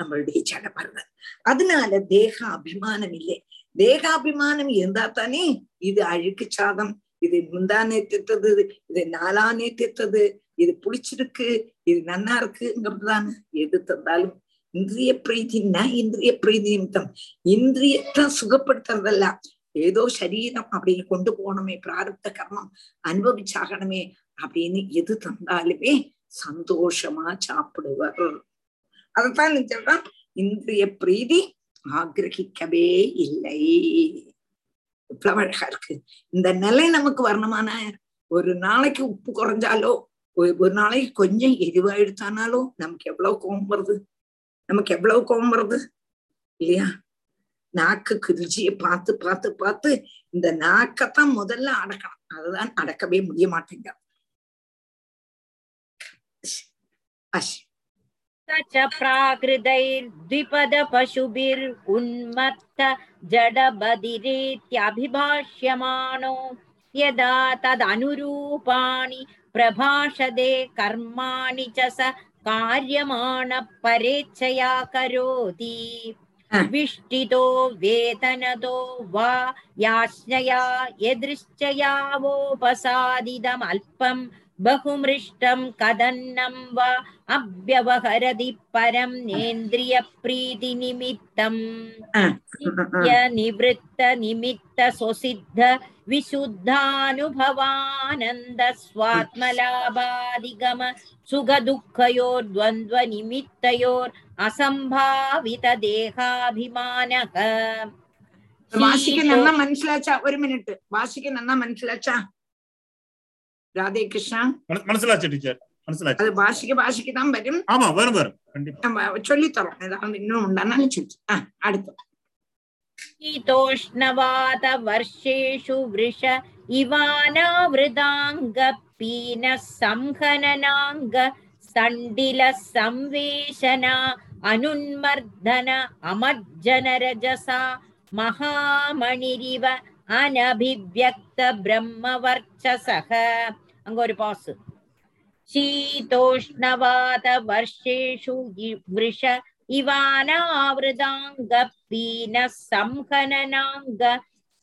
நம்மளுடைய ஜடபரதன். அதனால தேக அபிமானம் இல்லை, தேகாபிமானம் இருந்தா தானே இது அழுக்கு சாதம், இது முந்தானே தித்தது, இது நாலானே தித்தது, இது புளிச்சிருக்கு, இது நன்னா இருக்குங்கிறதுதான். எது தந்தாலும் இந்திரிய பிரீதினா இந்திரிய பிரீதி நிமித்தம், இந்திரியத்தை சுகப்படுத்துறதல்ல, ஏதோ சரீரம் அப்படின்னு கொண்டு போகணுமே, பிராரப்த கர்மம் அனுபவிச்சாகணுமே அப்படின்னு எது தந்தாலுமே சந்தோஷமா சாப்பிடுவார். அதத்தான் நினைச்சான், இந்திரிய பிரீதி ஆக்ரகிக்கவே இல்லை. இவ்வளவு அழகா இருக்கு இந்த நிலை நமக்கு வரணுமானா, ஒரு நாளைக்கு உப்பு குறைஞ்சாலோ ஒரு நாளைக்கு கொஞ்சம் எரிவா எடுத்தானாலோ நமக்கு எவ்வளவு கோபம் வருது, நமக்கு எவ்வளவு கோபம் வருது இல்லையா. நாக்குக்கு ருச்சியை பார்த்து பார்த்து பார்த்து இந்த நாக்கத்தான் முதல்ல அடக்கணும், அதுதான் அடக்கவே முடிய மாட்டேங்க. பிரபாஷதே கர்மாணி காரியமான பரேச்சயா கரோதி விஷ்டிதோ வேதனதோ வா யாஸ்ஞயா எதிர்ச்சயாவோபசாதிதம் அல்பம் பகுமிருஷ்டம் கதன்னம் வா அப்யவஹரதி பரம் நேந்திரிய பிரீதி நிமித்தம் சித்ய நிவृत्त நிமித்த சோசித்த விசுத்தானுபவானந்த ஸ்வாத்மலாபாதிகம சுகதுக்கயோர் த்வந்த்வ நிமித்தயோர் அசம்பாவித தேகாபிமானக. வாசிக்கு நன்னா மனசிலாச்சா? ஒரு மினிட், வாசிக்கு நன்னா மனசிலாச்சா? ராதே கிருஷ்ணா மனசிலாச்சு டீச்சர்? மனசிலாச்சு, அது வாசிக்கு வாசிக்கு தான் வரும். ஆமா வரும் வரும், கண்டிப்பா சொல்லித்தரோம். ஏதாவது இன்னும் உண்டானு சொல்லி அடுத்து ீதோஷ்ணவாத வர்ஷேஷு விருஷ இவானாவிருதாங்க பீன சம்ஹனனாங்க சண்டில சம்வேஷனா அனுன்மர்தன அமஜ்ஜனரஜசா மகாமணிரிவ அனபிவ்யக்த பிரம்மவர்ச்சசக. அங்க ஒரு பாசு. சீதோஷ்ணவாத வர்ஷேஷு விருஷ இவானாவிருதாங்க பீன சம்ஹனனாங்க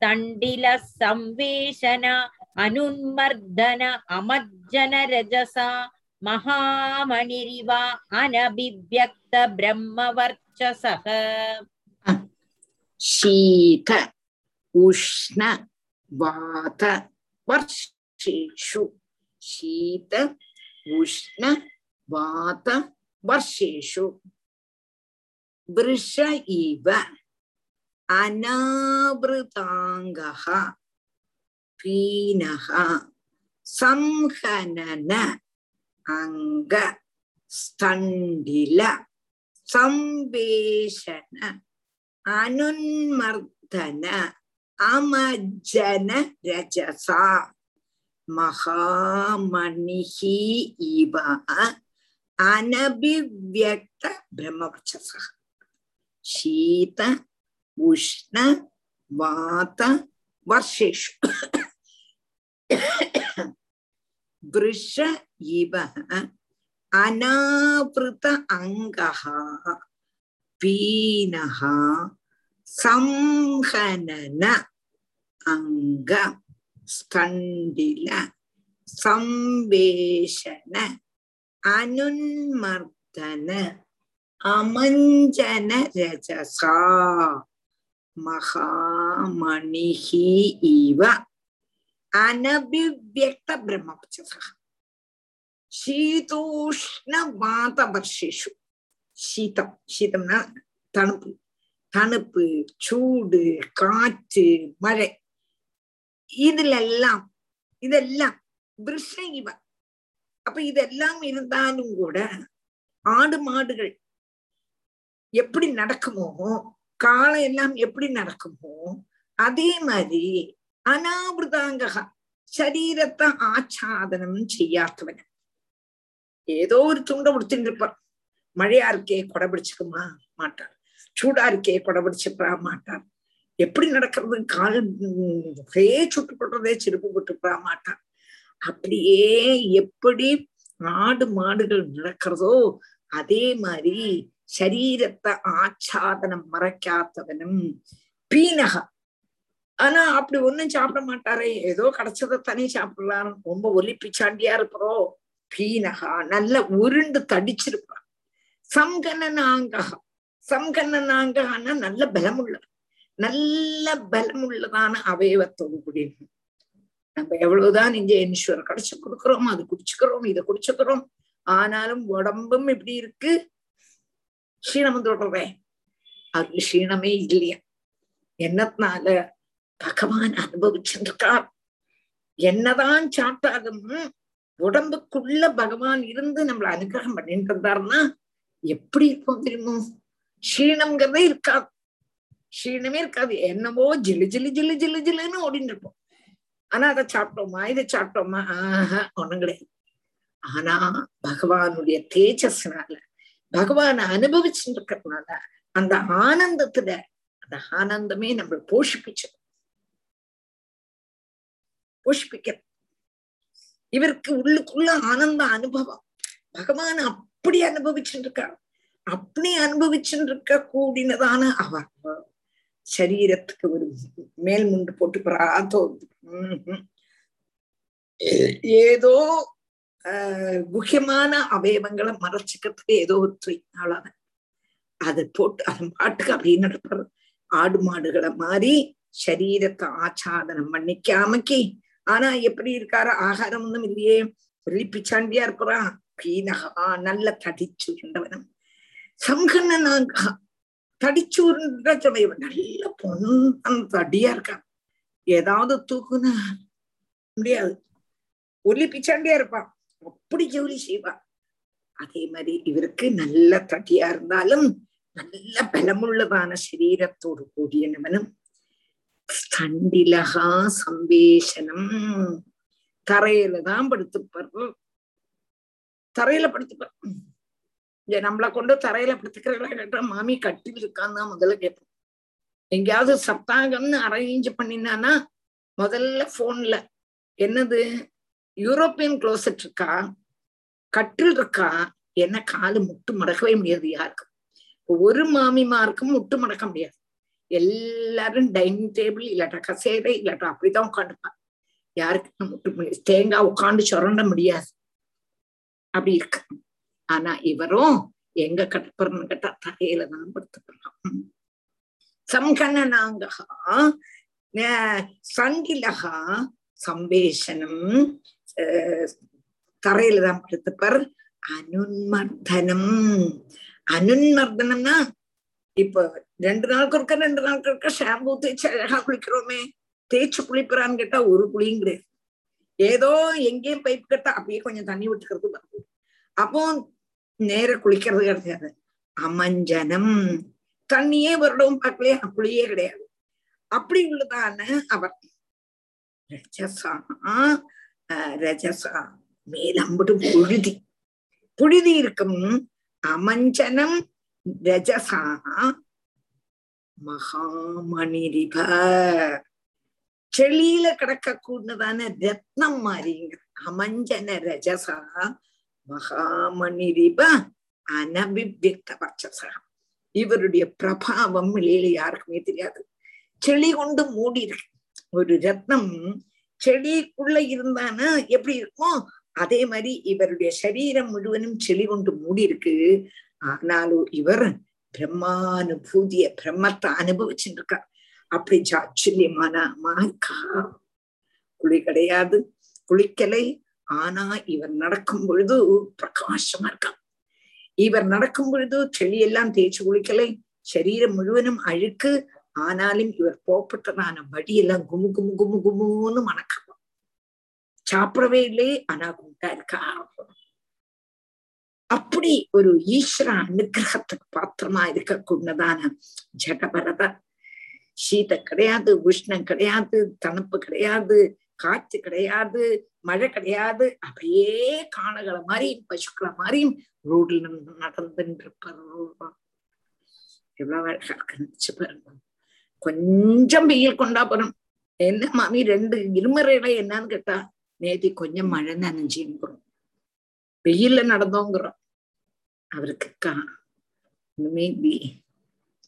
சண்டில சம்வேஷனா அனுன்மர்தன அமஜ்ஜனரஜசா மகாமணிரிவா அனபிவ்யக்த பிரம்மவர்ச்சசக. சீத உஷ்ண வாத வர்ஷேஷு, சீத உஷ்ண வாத வர்ஷேஷு விருஷ இவ அனாவிருதாங்கஹ பீனஹ சம்ஹனன அங்க ஸ்தண்டில சம்வேஷன அனுன்மர்தன அமஜ்ஜன ரஜசா மகாமணிஹி இவ அனபிவ்யக்த பிரம்மவர்ச்சசா. சீத உஷ்ண வாத வர்ஷேஷு விருஷ இவ அனாவிருத அங்கஹ பீனஹ சம்ஹனன அங்க ஸ்கண்டில சம்வேஷன அனுன்மர்தன அமஞ்சன ரஜசா மகாமணிஹி இவ அனபிவ்யக்த பிரம்மவர்ச்சசா. சீதோஷ்ண வாத வர்ஷேஷு, சீதம், சீதம்னா தணுப்பு, தணுப்பு சூடு காற்று மழை, இதுல எல்லாம் இதெல்லாம் விருஷ இவ. அப்ப இதெல்லாம் இருந்தாலும் கூட ஆடு மாடுகள் எப்படி நடக்குமோ, காலம் எல்லாம் எப்படி நடக்குமோ அதே மாதிரி அனாவிருதாங்ககா சரீரத்தை ஆச்சாதனம் செய்யாதவன் ஏதோ ஒரு துண்டை உடுத்தின்னு இருப்பான். மழையா இருக்கே கொடை பிடிச்சுக்குமா மாட்டார், சூடா இருக்கே கொடை பிடிச்சுப்பா மாட்டார், எப்படி நடக்கிறது கால் ஒரே சுட்டு போடுறதே சிறுப்பு போட்டுப்பா மாட்டார். அப்படியே எப்படி ஆடு மாடுகள் நடக்கிறதோ அதே மாதிரி சரீரத்தை ஆச்சாதனம் மறைக்காதவனும் பீனகா. ஆனா அப்படி ஒன்னும் சாப்பிட மாட்டாரே, ஏதோ கிடைச்சதை தனி சாப்பிடலாம், ரொம்ப ஒலி பிச்சாண்டியா இருப்போ பீனகா, நல்ல உருண்டு தடிச்சிருப்பான். சம்கனனாங்கா, சம்கனனாங்கான்னா நல்ல பலமுள்ள நல்ல பலமுள்ளதான அவயவத்தோடு கூடிய. நம்ம எவ்வளவுதான் இங்க இன்சூர் கிடைச்சு கொடுக்குறோம், அது குடிச்சுக்கிறோம், இதை குடிச்சுக்கிறோம், ஆனாலும் உடம்பும் இப்படி இருக்கு, க்ஷீணம் தொடர்றே. அவருக்கு க்ஷீணமே இல்லையா? என்னத்தினால? பகவான் அனுபவிச்சிருக்கார். என்னதான் சாப்பிட்டாலும் உடம்புக்குள்ள பகவான் இருந்து நம்மளை அனுகிரகம் பண்ணிட்டு இருந்தாருன்னா எப்படி இருப்போம் தெரியுமோ? க்ஷீணம்ங்கிறதே இருக்காது, க்ஷீணமே இருக்காது, என்னவோ ஜிலு ஜிலு ஜிலு ஜிலு ஜிலுன்னு ஓடிட்டு இருப்போம். ஆனா அதை சாப்பிட்டோமா, இதை சாப்பிட்டோமா, ஆஹா ஒண்ணும் கிடையாது. ஆனா பகவானுடைய தேஜஸ்னால, பகவான அனுபவிச்சுட்டு இருக்கிறதுனால, அந்த ஆனந்தத்துல அந்த ஆனந்தமே நம்ம போஷிப்பிச்சு போஷிப்பிக்கிறது. இவருக்கு உள்ளுக்குள்ள ஆனந்த அனுபவம், பகவான் அப்படி அனுபவிச்சுட்டு இருக்கார். அப்படி அனுபவிச்சுட்டு இருக்க கூடினதான அவ சரீரத்துக்கு ஒரு மேல் முண்டு போட்டு பிராத்தோ ஏதோ ஆஹ் குஹ்யமான அவயவங்களை மறைச்சிக்கிறதுக்கு ஏதோ ஒரு ட்ரீட் அவ்வளவுதான். அதை போட்டு அதன் பாட்டுக்கு அப்படியே நடப்புற ஆடு மாடுகளை மாறி சரீரத்தை ஆச்சாதனம் பண்ணிக்காமக்கி. ஆனா எப்படி இருக்காரு? ஆகாரம் ஒன்றும் இல்லையே, வெளி பிச்சாண்டியா இருக்கிறான். பீனகா நல்ல தடிச்சுண்டவனும் சங்கண்ணனாக தடிச்சூர்ன்ற சமயம் நல்ல பொண்ணு தடியா இருக்கான். ஏதாவது தூக்குனா முடியாது, ஒல்லி பிச்சாண்டியா இருப்பான், அப்படி ஜோலி செய்வான். அதே மாதிரி இவருக்கு நல்ல தடியா இருந்தாலும் நல்ல பலமுள்ளதான சரீரத்தோடு கூடியனவனும். தண்டிலகா சம்பேஷனம், தரையில தான் படுத்துப்பார், தரையில படுத்துப்பார். நம்மளை கொண்டு தரையில படுத்துக்கிறீங்களா கேட்டா மாமி கட்டில் இருக்கான்னு தான் முதல்ல கேட்போம். எங்கேயாவது சப்தாகம்னு அரேஞ்ச் பண்ணினானா முதல்ல போன்ல என்னது யூரோப்பியன் க்ளோசட் இருக்கா, கட்டில் இருக்கா, என்ன காலு முட்டு மடக்கவே முடியாது யாருக்கும். ஒரு மாமிமாருக்கும் முட்டு மடக்க முடியாது, எல்லாரும் டைனிங் டேபிள் இல்லாட்டா கசேரை இல்லாட்டா அப்படிதான் உட்காந்துப்பாங்க. யாருக்கும் முட்டு முடியாது, தேங்காய் உட்காந்து சுரண்ட முடியாது, அப்படி இருக்கு. ஆனா இவரும் எங்க கட்டுப்புறன்னு கேட்டா தரையில தான் படுத்துக்கலாம். சம்கணனாங்க சங்கிலகா சம்பேஷனம், தரையில தான் படுத்துப்பார். அனுன்மர்தனம், அனுன்மர்தனம்னா இப்போ ரெண்டு நாளுக்கு இருக்க ரெண்டு நாளுக்கு இருக்க ஷாம்பு தேய்ச்சி அழகா குளிக்கிறோமே, தேய்ச்சி குளிப்புறான்னு கேட்டா ஒரு குளிங்கிறேன், ஏதோ எங்கேயும் பைப் கட்டா அப்படியே கொஞ்சம் தண்ணி விட்டுக்கிறது வருது, அப்போ நேர குளிக்கிறது கிடையாது. அமஞ்சனம், தண்ணியே வருடவும் பார்க்கலையே, குளியே கிடையாது, அப்படி உள்ளதான அவர். ரஜசா, ரஜசா மேல அம்பட்டு புழுதி புழுதி இருக்கும். அமஞ்சனம் ரஜசா மகாமணிரிப, செளியில கிடக்க கூடதான ரத்னம் மாறிங்க. அமஞ்சன ரஜசா மகாமணிரிப அனபிவியக்த வர்ச்சசா, இவருடைய பிரபாவம் வெளியில யாருக்குமே தெரியாது, செளி கொண்டு மூடி இருக்கு. ஒரு ரத்னம் செளிக்குள்ள இருந்தானா எப்படி இருக்கும், அதே மாதிரி இவருடைய சரீரம் முழுவதும் செளி கொண்டு மூடி இருக்கு. ஆனாலும் இவர் பிரம்மானுபூதிய பிரம்மத்தை அனுபவிச்சுட்டு இருக்கா. அப்படி சாட்சல்யமான மார்க்கா, குளி கிடையாது, குளிக்கலை. ஆனா இவர் நடக்கும் பொழுது பிரகாசமா இருக்கான். இவர் நடக்கும் பொழுது செளியெல்லாம் தேய்ச்சி குளிக்கலை, சரீரம் முழுவதும் அழுக்கு. ஆனாலும் இவர் போப்பட்டதான வடியெல்லாம் குமு குமு குமு குமுன்னு மணக்குவா. சாப்பிடவே இல்லை, ஆனா குண்டா இருக்கா. அப்படி ஒரு ஈஸ்வர அனுகிரகத்துக்கு பாத்திரமா இருக்க கூடதான ஜடபரத. சீதம் கிடையாது, உஷ்ணம் கிடையாது, தணப்பு கிடையாது, காற்று கிடையாது, மழை கிடையாது, அப்படியே காணகளை மாதிரியும் பசுக்களை மாதிரியும் ரோட்ல நடந்துட்டு இருப்பார். எவ்வளவு அழகாக நினைச்சு பாருங்க. கொஞ்சம் வெயில் கொண்டா போறோம், என்ன மாமி ரெண்டு இருமறையில என்னன்னு கேட்டா நேத்தி கொஞ்சம் மழை நினைஞ்சுங்கிறோம், வெயில்ல நடந்தோங்கிறோம். அவருக்குக்கா மேபி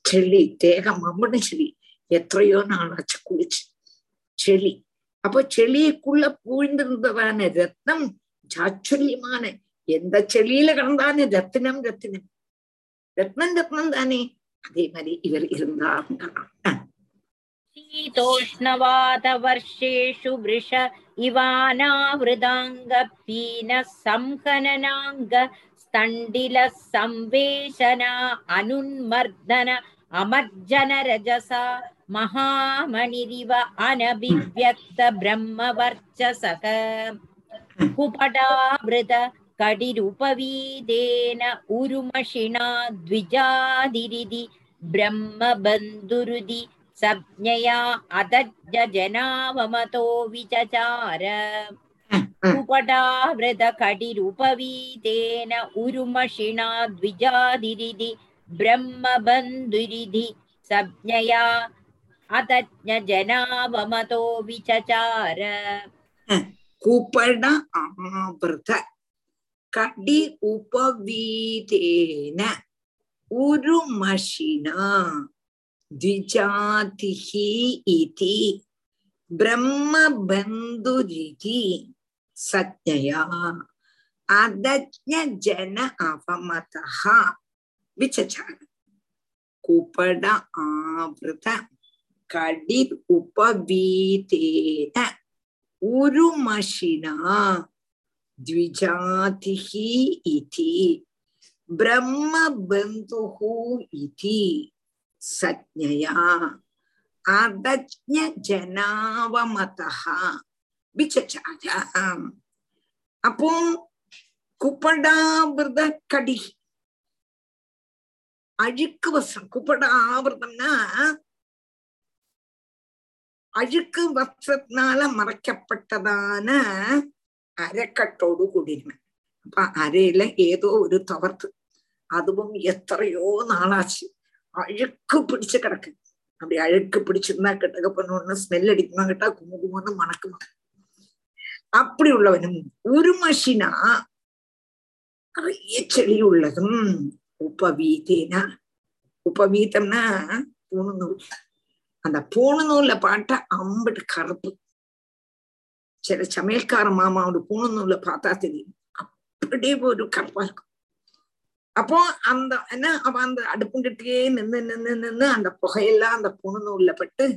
செளி, தேகம் அம்பனும் செளி, எத்தையோ நாளாச்சு குளிச்சு செளி. அப்போ செளிக்குள்ள பூழ்ந்திருந்ததான ரத்னம் சாச்சல்யமான, எந்த செளியில கிடந்தானே ரத்தினம் ரத்தினம், ரத்னம் ரத்னம் தானே. அதே மாதிரி இவர் இருந்தாங்க. சீதோஷ்ணவாதவர்ஷேஷு விருஷ இவானாவ்ருதாங்க பீன சம்ஹனனாங்க ஸ்தண்டில சம்வேஷனா அனுன்மர்தன அமர்ஜன ரஜசா மகாமணிரிவ அனபிவ்யக்த பிரம்ம வர்ச்சசக குபடாவ்ருத கடிருபவீதேன உருமஷினா த்விஜாதிரிதி பிரம்ம பந்துருதி சப்ஞயா அதஜ்ஜ ஜனாவமதோ விசசார உபடாவ்ரத கடிருபவீதேன உருமஷினா த்விஜாதிரிதி பிரம்ம பந்துரிதி சப்ஞயா அதஜ்ஞ ஜனாவமதோ விசசார கூபடா ஆவ்ரத கடி உபவீதேன உருமஷினா திஜாதிஹி இதி பிரம்ம பந்துரிதி சத்யயா adajna jana avamataha vichachara kupada avrita kadir upaviteta urumashina dvijatihi iti brahma bantuhu iti satnyaya adajna janavamataha vichachara. அப்போ குப்படாவிரத கடி அழுக்கு வஸ்திரம், குப்படாவிரதம்னா அழுக்கு வஸ்திரத்தினால மறைக்கப்பட்டதான அரைக்கட்டோடு கூடினவன். அப்ப அரையில ஏதோ ஒரு தவறு, அதுவும் எத்தனையோ நாளாச்சு அழுக்கு பிடிச்சு கிடக்கு. அப்படி அழுக்கு பிடிச்சிருந்தா கிட்டக்க பண்ணோம்னா ஸ்மெல் அடிக்குமா, கிட்டா குங்குமம்னு மணக்குமா. அப்படி உள்ளவனும் உருமஷினா நிறைய செடி உள்ளதும் உபவீதேனா, உபவீதம்னா பூணு நூல், அந்த பூணு நூல்ல பாட்டா அம்பட்டு கருப்பு. சில சமையல்கார மாமாவோட பூணு நூல்ல பார்த்தா தெரியும், அப்படியே ஒரு கருப்பா இருக்கும். அப்போ அந்த என்ன அவ அந்த அடுப்புங்கிட்டே நின்று நின்று நின்று அந்த புகையெல்லாம் அந்த பூணு நூல்ல பட்டு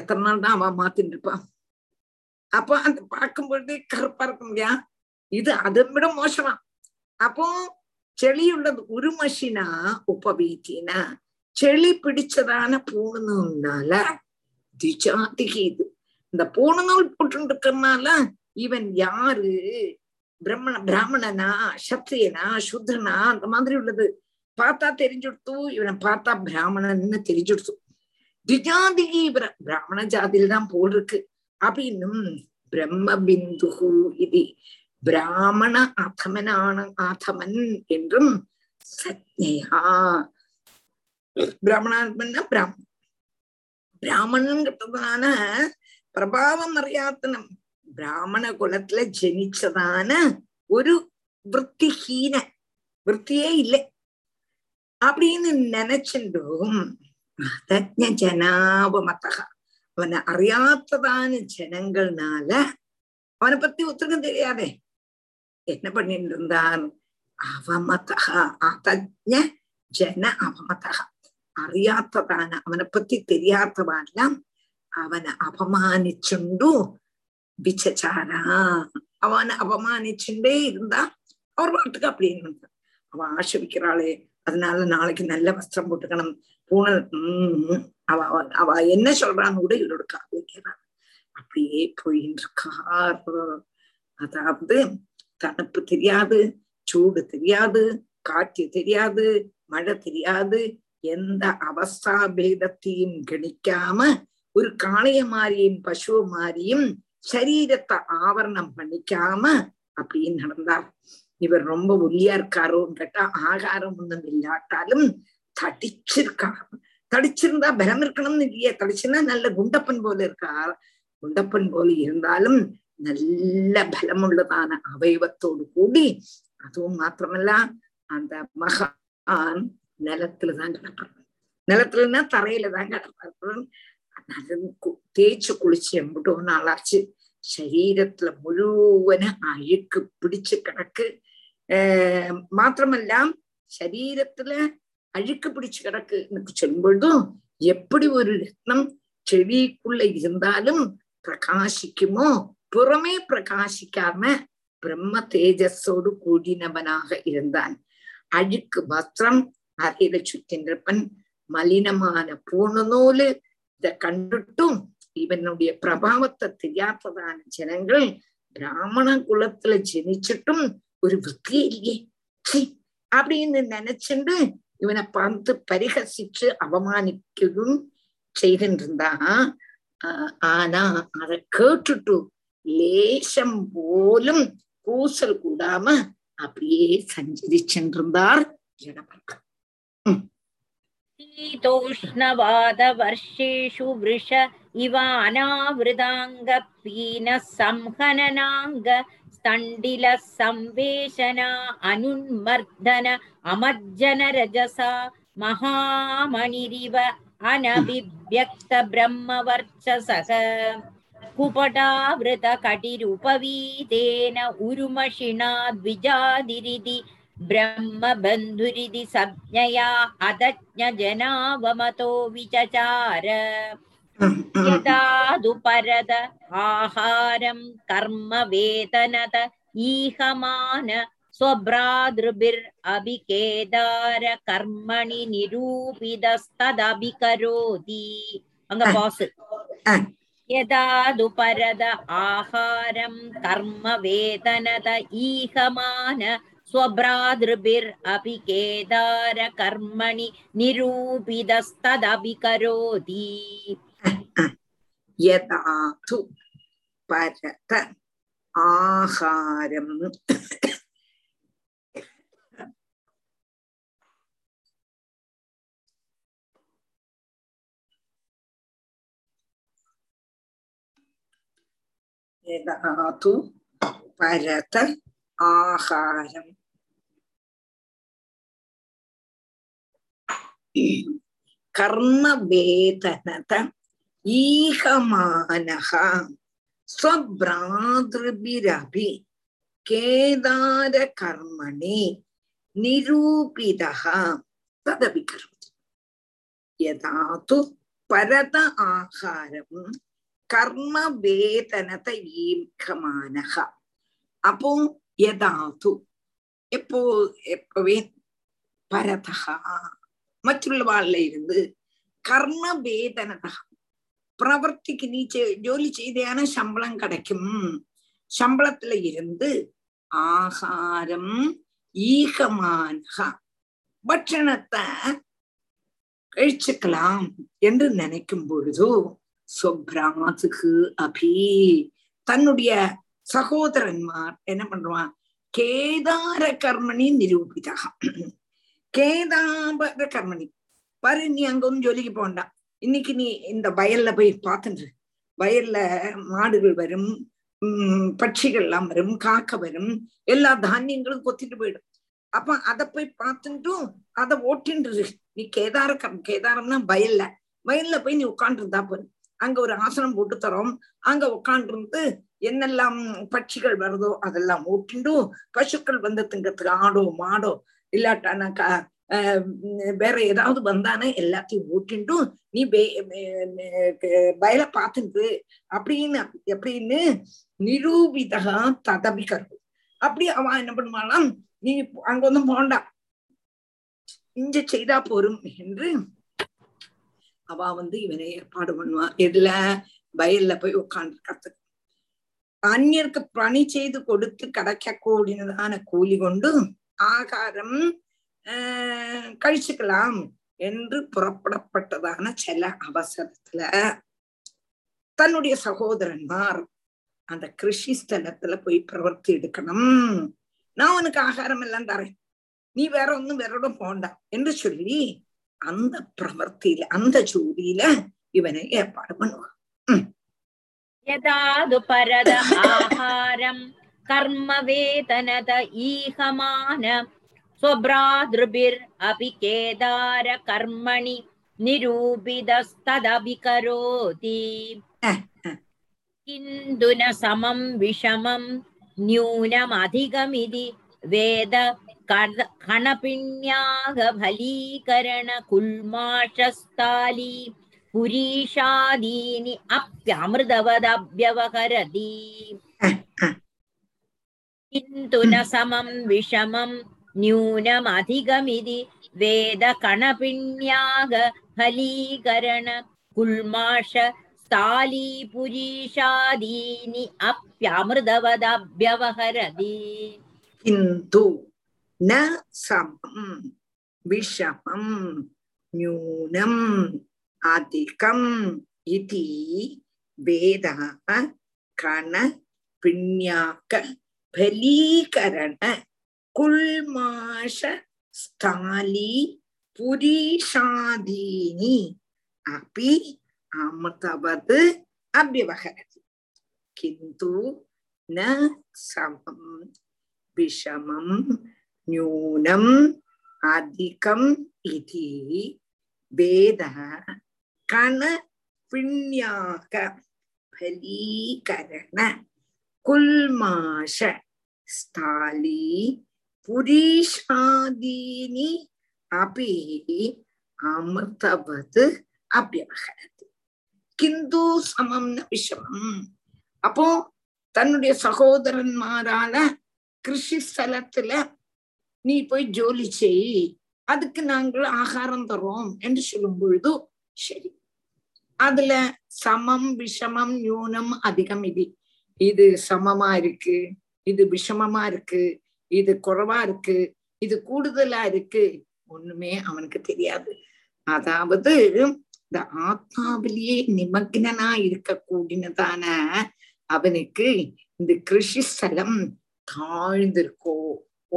எத்தனை நாள் தான் அவன் மாத்தின்னு இருப்பான். அப்போ அந்த பார்க்கும் பொழுது கருப்பா இருக்கும் இல்லையா, இது அதை விட மோசமா. அப்போ செளி உள்ளது உருமஷினா உபவீத்தினா, செளி பிடிச்சதான பூணு நூல்னால திஜாதிகி, இது இந்த பூணு நூல் போட்டு இருக்கிறதுனால இவன் யாரு, பிரம்மண பிராமணனா சத்திரியனா சுத்ரனா அந்த மாதிரி உள்ளது பார்த்தா தெரிஞ்சுடுத்து. இவனை பார்த்தா பிராமணன்னு தெரிஞ்சுடுத்து. திஜாதிகி இவர பிராமண ஜாதியில்தான் போல் இருக்கு அப்படின்னும் பிரம்ம பிந்துகு இது பிராமண ஆதமனான ஆதமன் என்றும் சத்யா பிராமணாத்மன்னா பிராமணன் பிராமணன்கிறதுனால பிரபாவம் அறியாத்தனம் பிராமண குலத்துல ஜனிச்சதான ஒரு விற்த்திஹீன விற்த்தியே இல்லை அப்படின்னு நினைச்சுட்டோம். தஜ்ஞ ஜனாவமதகா அவனை அறியாததான ஜனங்கள்னால அவனை பத்தி ஒத்துக்கும் தெரியாதே என்ன பண்ணிட்டு இருந்தான். அவமதகா அதஜ்ஞ ஜன அவமதகா அறியாததான அவனை பத்தி தெரியாதவான்லாம் அவனை அபமானிச்சுண்டு பிச்சச்சாரா அவனை அபமானிச்சுட்டே இருந்தா அவர் பாட்டுக்கு அப்படின்னு அவன் ஆசிரிக்கிறாளே, அதனால நாளைக்கு நல்ல வஸ்திரம் போட்டுக்கணும் பூணல் உம் அவ அவ என்ன சொல்றான்னு கூட இவரோட காதலிக்கிறான் அப்படியே போயின்னு இருக்கார். அதாவது தனப்பு தெரியாது, சூடு தெரியாது, காற்று தெரியாது, மழை தெரியாது, எந்த அவஸ்தா பேதத்தையும் கணிக்காம ஒரு காளைய மாதிரியும் பசுவை மாதிரியும் சரீரத்தை ஆவரணம் பண்ணிக்காம அப்படின்னு நடந்தார். இவர் ரொம்ப ஒல்லியா இருக்காரோன்னு கேட்டா ஆகாரம் ஒன்றும் இல்லாட்டாலும் தடிச்சிருக்காரு. தடிச்சிருந்தா பலம் இருக்கணும்னு இல்லையே, தடிச்சுன்னா நல்ல குண்டப்பன் போல இருக்கார். குண்டப்பன் போல இருந்தாலும் நல்ல பலம் உள்ளதான அவயவத்தோடு கூடி, அதுவும் மாத்திரமல்ல அந்த மகான் நிலத்துலதான் கிடப்பார், நிலத்துலன்னா தரையிலதான் கிடப்பார். தேய்ச்சு குளிச்சு எம்பிட்டோ நாளாச்சு, சரீரத்துல முழுவன அழுக்கு பிடிச்சு கிடக்கு. ஆஹ் மாத்திரமெல்லாம் சரீரத்துல அழுக்கு பிடிச்சு கிடக்கு எனக்கு சொல்லும் பொழுதும் எப்படி ஒரு ரத்னம் செவிக்குள்ள இருந்தாலும் பிரகாசிக்குமோ புறமே பிரகாசிக்காம பிரம்ம தேஜஸோடு கூடினவனாக இருந்தான். அழுக்கு வஸ்திரம், அறையில சுத்தின்றப்பன், மலினமான பூணு நூலு, இதை கண்டுட்டும் இவனுடைய பிரபாவத்தை தெரியாததான ஜனங்கள் பிராமண குலத்துல ஜனிச்சுட்டும் ஒரு விற்த்தியே இல்லையே அப்படின்னு நினைச்சுண்டு இவனை பார்த்து பரிகசிச்சு அவமானிக்கவும் செய்கின்றிருந்தா. ஆனா அதை கேட்டுட்டு லேசம் போலும் கூசல் கூடாம அப்படியே சஞ்சரிச்சென்றிருந்தார் ஜடபரதர். ீதோஷ்ணவாதவர்ஷேஷு விருஷ இவானாவிருதாங்க பீன சம்ஹனனாங்க ஸ்தண்டில சம்வேஷனா அனுன்மர்தன அமஜ்ஜன ரஜசா மகாமணிரிவ அனவிவ்யக்த பிரம்ம வர்ச்சசக कुपटावृत कटिरुपवीतेन उरुमशिना द्विजादिरिधि ब्रह्म बन्धुरिधि सज्ञया अदज्ञ जनावमतो विचचार यदादु परद आहारं कर्म वेतनत ईहमान स्वभ्रातृभिर् अभिकेदार कर्मणि निरूपितस्तदभिकरोति அங்க பாசு யதாது பரத ஆஹாரம் கர்ம வேதனத ஈகமான ஸ்வப்ராத்ருபிர் அபிகேதார கர்மணி நிரூபிதஸ்ததபிகரோதி யதாது பரத ஆஹாரம் யதாது பரத ஆஹாரம் கர்ம வேதனத ஈகமானஹ ஸ்வப்ராத்ருபிரபி கேதார கர்மணி நிரூபிதஹ ததபி கரோதி யதாது பரத ஆஹாரம் கர்ம வேதனத்தை ஈகமானஹ. அப்போ யதாது எப்போ எப்பவே பரதஹா മറ്റുള്ളവാളിൽ ഇരുന്ന് കർമ്മ വേതനത പ്രവർത്തിക്ക് നീ ജോലി ചെയ്താണ് ശമ്പളം കിടക്കും ശമ്പളത്തില് ഇരുന്ന് ആഹാരം ஈகமான ഭക്ഷണத்தை കഴിச்சுக்கலாம் என்று நினைக்கும் பொழுது சொப்ராதுக்கு அபி தன்னுடைய சகோதரன்மார் என்ன பண்ணுவான் கேதார கர்மணி நிரூபிதா கேதாபர கர்மணி பாரு நீ அங்க ஒன்னும் ஜோலிக்கு போகண்டா இன்னைக்கு நீ இந்த வயல்ல போய் பார்த்துட்டு வயல்ல மாடுகள் வரும் உம் பட்சிகள் எல்லாம் வரும் காக்க வரும் எல்லா தானியங்களும் கொத்திட்டு போயிடும் அப்ப அதை போய் பார்த்துட்டும் அதை ஓட்டின்றது நீ கேதார கர்மம் கேதாரம்னா வயல்ல வயல்ல போய் நீ உட்காண்டிருந்தா போதும் அங்க ஒரு ஆசனம் போட்டு தரோம் அங்க உட்காண்டிருந்து என்னெல்லாம் பட்சிகள் வருதோ அதெல்லாம் ஓட்டிண்டும் பசுக்கள் வந்து திங்கிறதுக்கு ஆடோ மாடோ இல்லாட்டானாக்கா வேற ஏதாவது வந்தானே எல்லாத்தையும் ஓட்டிண்டும் நீ வயலை பார்த்துட்டு அப்படின்னு எப்படின்னு நிரூபிதா ததபிகரு. அப்படி அவன் என்ன பண்ணுவானாம் நீ அங்க ஒன்றும் போண்டாம் இஞ்ச செய்தா போரும் என்று அவ வந்து இவனை ஏற்பாடு பண்ணுவான் எதுல வயல்ல போய் உட்காந்துருக்காது அந்நியருக்கு பணி செய்து கொடுத்து கிடைக்க கூடினதான கூலி கொண்டு ஆகாரம் ஆஹ் கழிச்சுக்கலாம் என்று புறப்படப்பட்டதான சில அவசரத்துல தன்னுடைய சகோதரன்மார் அந்த கிருஷி ஸ்தலத்துல போய் பிரவர்த்தி எடுக்கணும் நான் உனக்கு ஆகாரம் எல்லாம் தரேன் நீ வேற ஒன்னும் வேற இடம் போண்டா என்று சொல்லி அந்த பிரவர்த்தியில அந்த ஜோதியில இவனை ஏற்பாடு பண்ணுவான். கர்ம வேதனத ஈகமான ஸ்வப்ராத்ருபிர் அபிகேதார கர்மணி நிரூபிதஸ்ததபிகரோதி கிந்துன சமம் விஷமம் ந்யூனம் அதிகமிதி வேத கணபிண்யாக பலீகரண குல்மாஷஸ்தாலி புரீஷாதீனி அப்யமிருதவதப்யவஹரதி கிந்து ந சமம் விஷமம் ந்யூனம் அதிகமிதி வேத கணபிண்யாக பலீகரண குல்மாஷ ஸ்தாலி புரீஷாதீனி அப்யமிருதவதப்யவஹரதி. கிந்து ந சமம் விஷமம் ந்யூனம் அதிகம் இதி வேத கணபிண்யாக பலீகரண குல்மாஷ ஸ்தாலி புரீஷாதீனி அபி அமிர்தவத் அப்யவஹரதி. கிந்து ந சமம் விஷமம் ந்யூனம் அதிகம் இதி வேத கணபிண்யாக அகலீகரண குல்மாஷ ஸ்தாலி புரிஷாதீனி அபி அமிர்தவது அபியாகரதி. கிந்து சமம்ன விஷமம். அப்போ தன்னுடைய சகோதரன்மாரால கிருஷி ஸ்தலத்துல நீ போய் ஜோலி செய், அதுக்கு நாங்கள் ஆகாரம் தரோம் என்று சொல்லும் பொழுது சரி, அதுல சமம் விஷமம் யூனம் அதிகம், இது இது சமமா இருக்கு, இது விஷமமா இருக்கு, இது குறைவா இருக்கு, இது கூடுதலா இருக்கு, ஒண்ணுமே அவனுக்கு தெரியாது. அதாவது இந்த ஆத்மாவிலேயே நிமக்னா இருக்க கூடினதான அவனுக்கு இந்த கிருஷி ஸ்தலம் தாழ்ந்திருக்கோ,